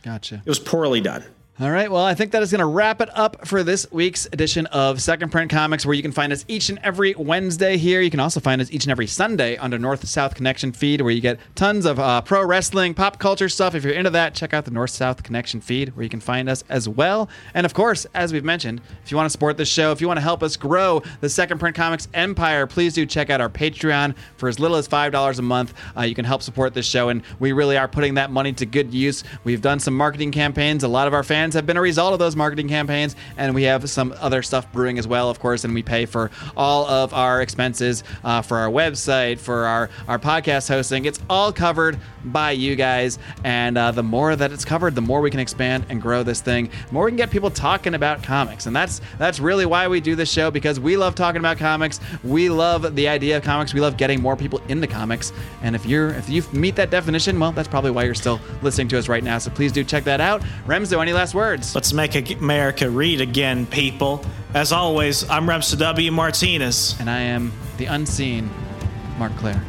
Gotcha. It was poorly done. All right. Well, I think that is going to wrap it up for this week's edition of Second Print Comics, where you can find us each and every Wednesday here. You can also find us each and every Sunday on the North-South Connection feed, where you get tons of uh, pro wrestling, pop culture stuff. If you're into that, check out the North-South Connection feed, where you can find us as well. And of course, as we've mentioned, if you want to support this show, if you want to help us grow the Second Print Comics empire, please do check out our Patreon for as little as five dollars a month. Uh, you can help support this show, and we really are putting that money to good use. We've done some marketing campaigns. A lot of our fans have been a result of those marketing campaigns, and we have some other stuff brewing as well, of course, and we pay for all of our expenses uh, for our website, for our, our podcast hosting. It's all covered by you guys, and uh, the more that it's covered, the more we can expand and grow this thing, the more we can get people talking about comics, and that's that's really why we do this show, because we love talking about comics, we love the idea of comics, we love getting more people into comics, and if you're if you meet that definition, well, that's probably why you're still listening to us right now, so please do check that out. Remzo, any last words? Let's make America read again, people. As always, I'm Remsa W. Martinez. And I am the unseen Mark Clare.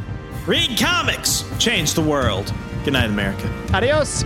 Read comics. Change the world. Good night, America. Adios.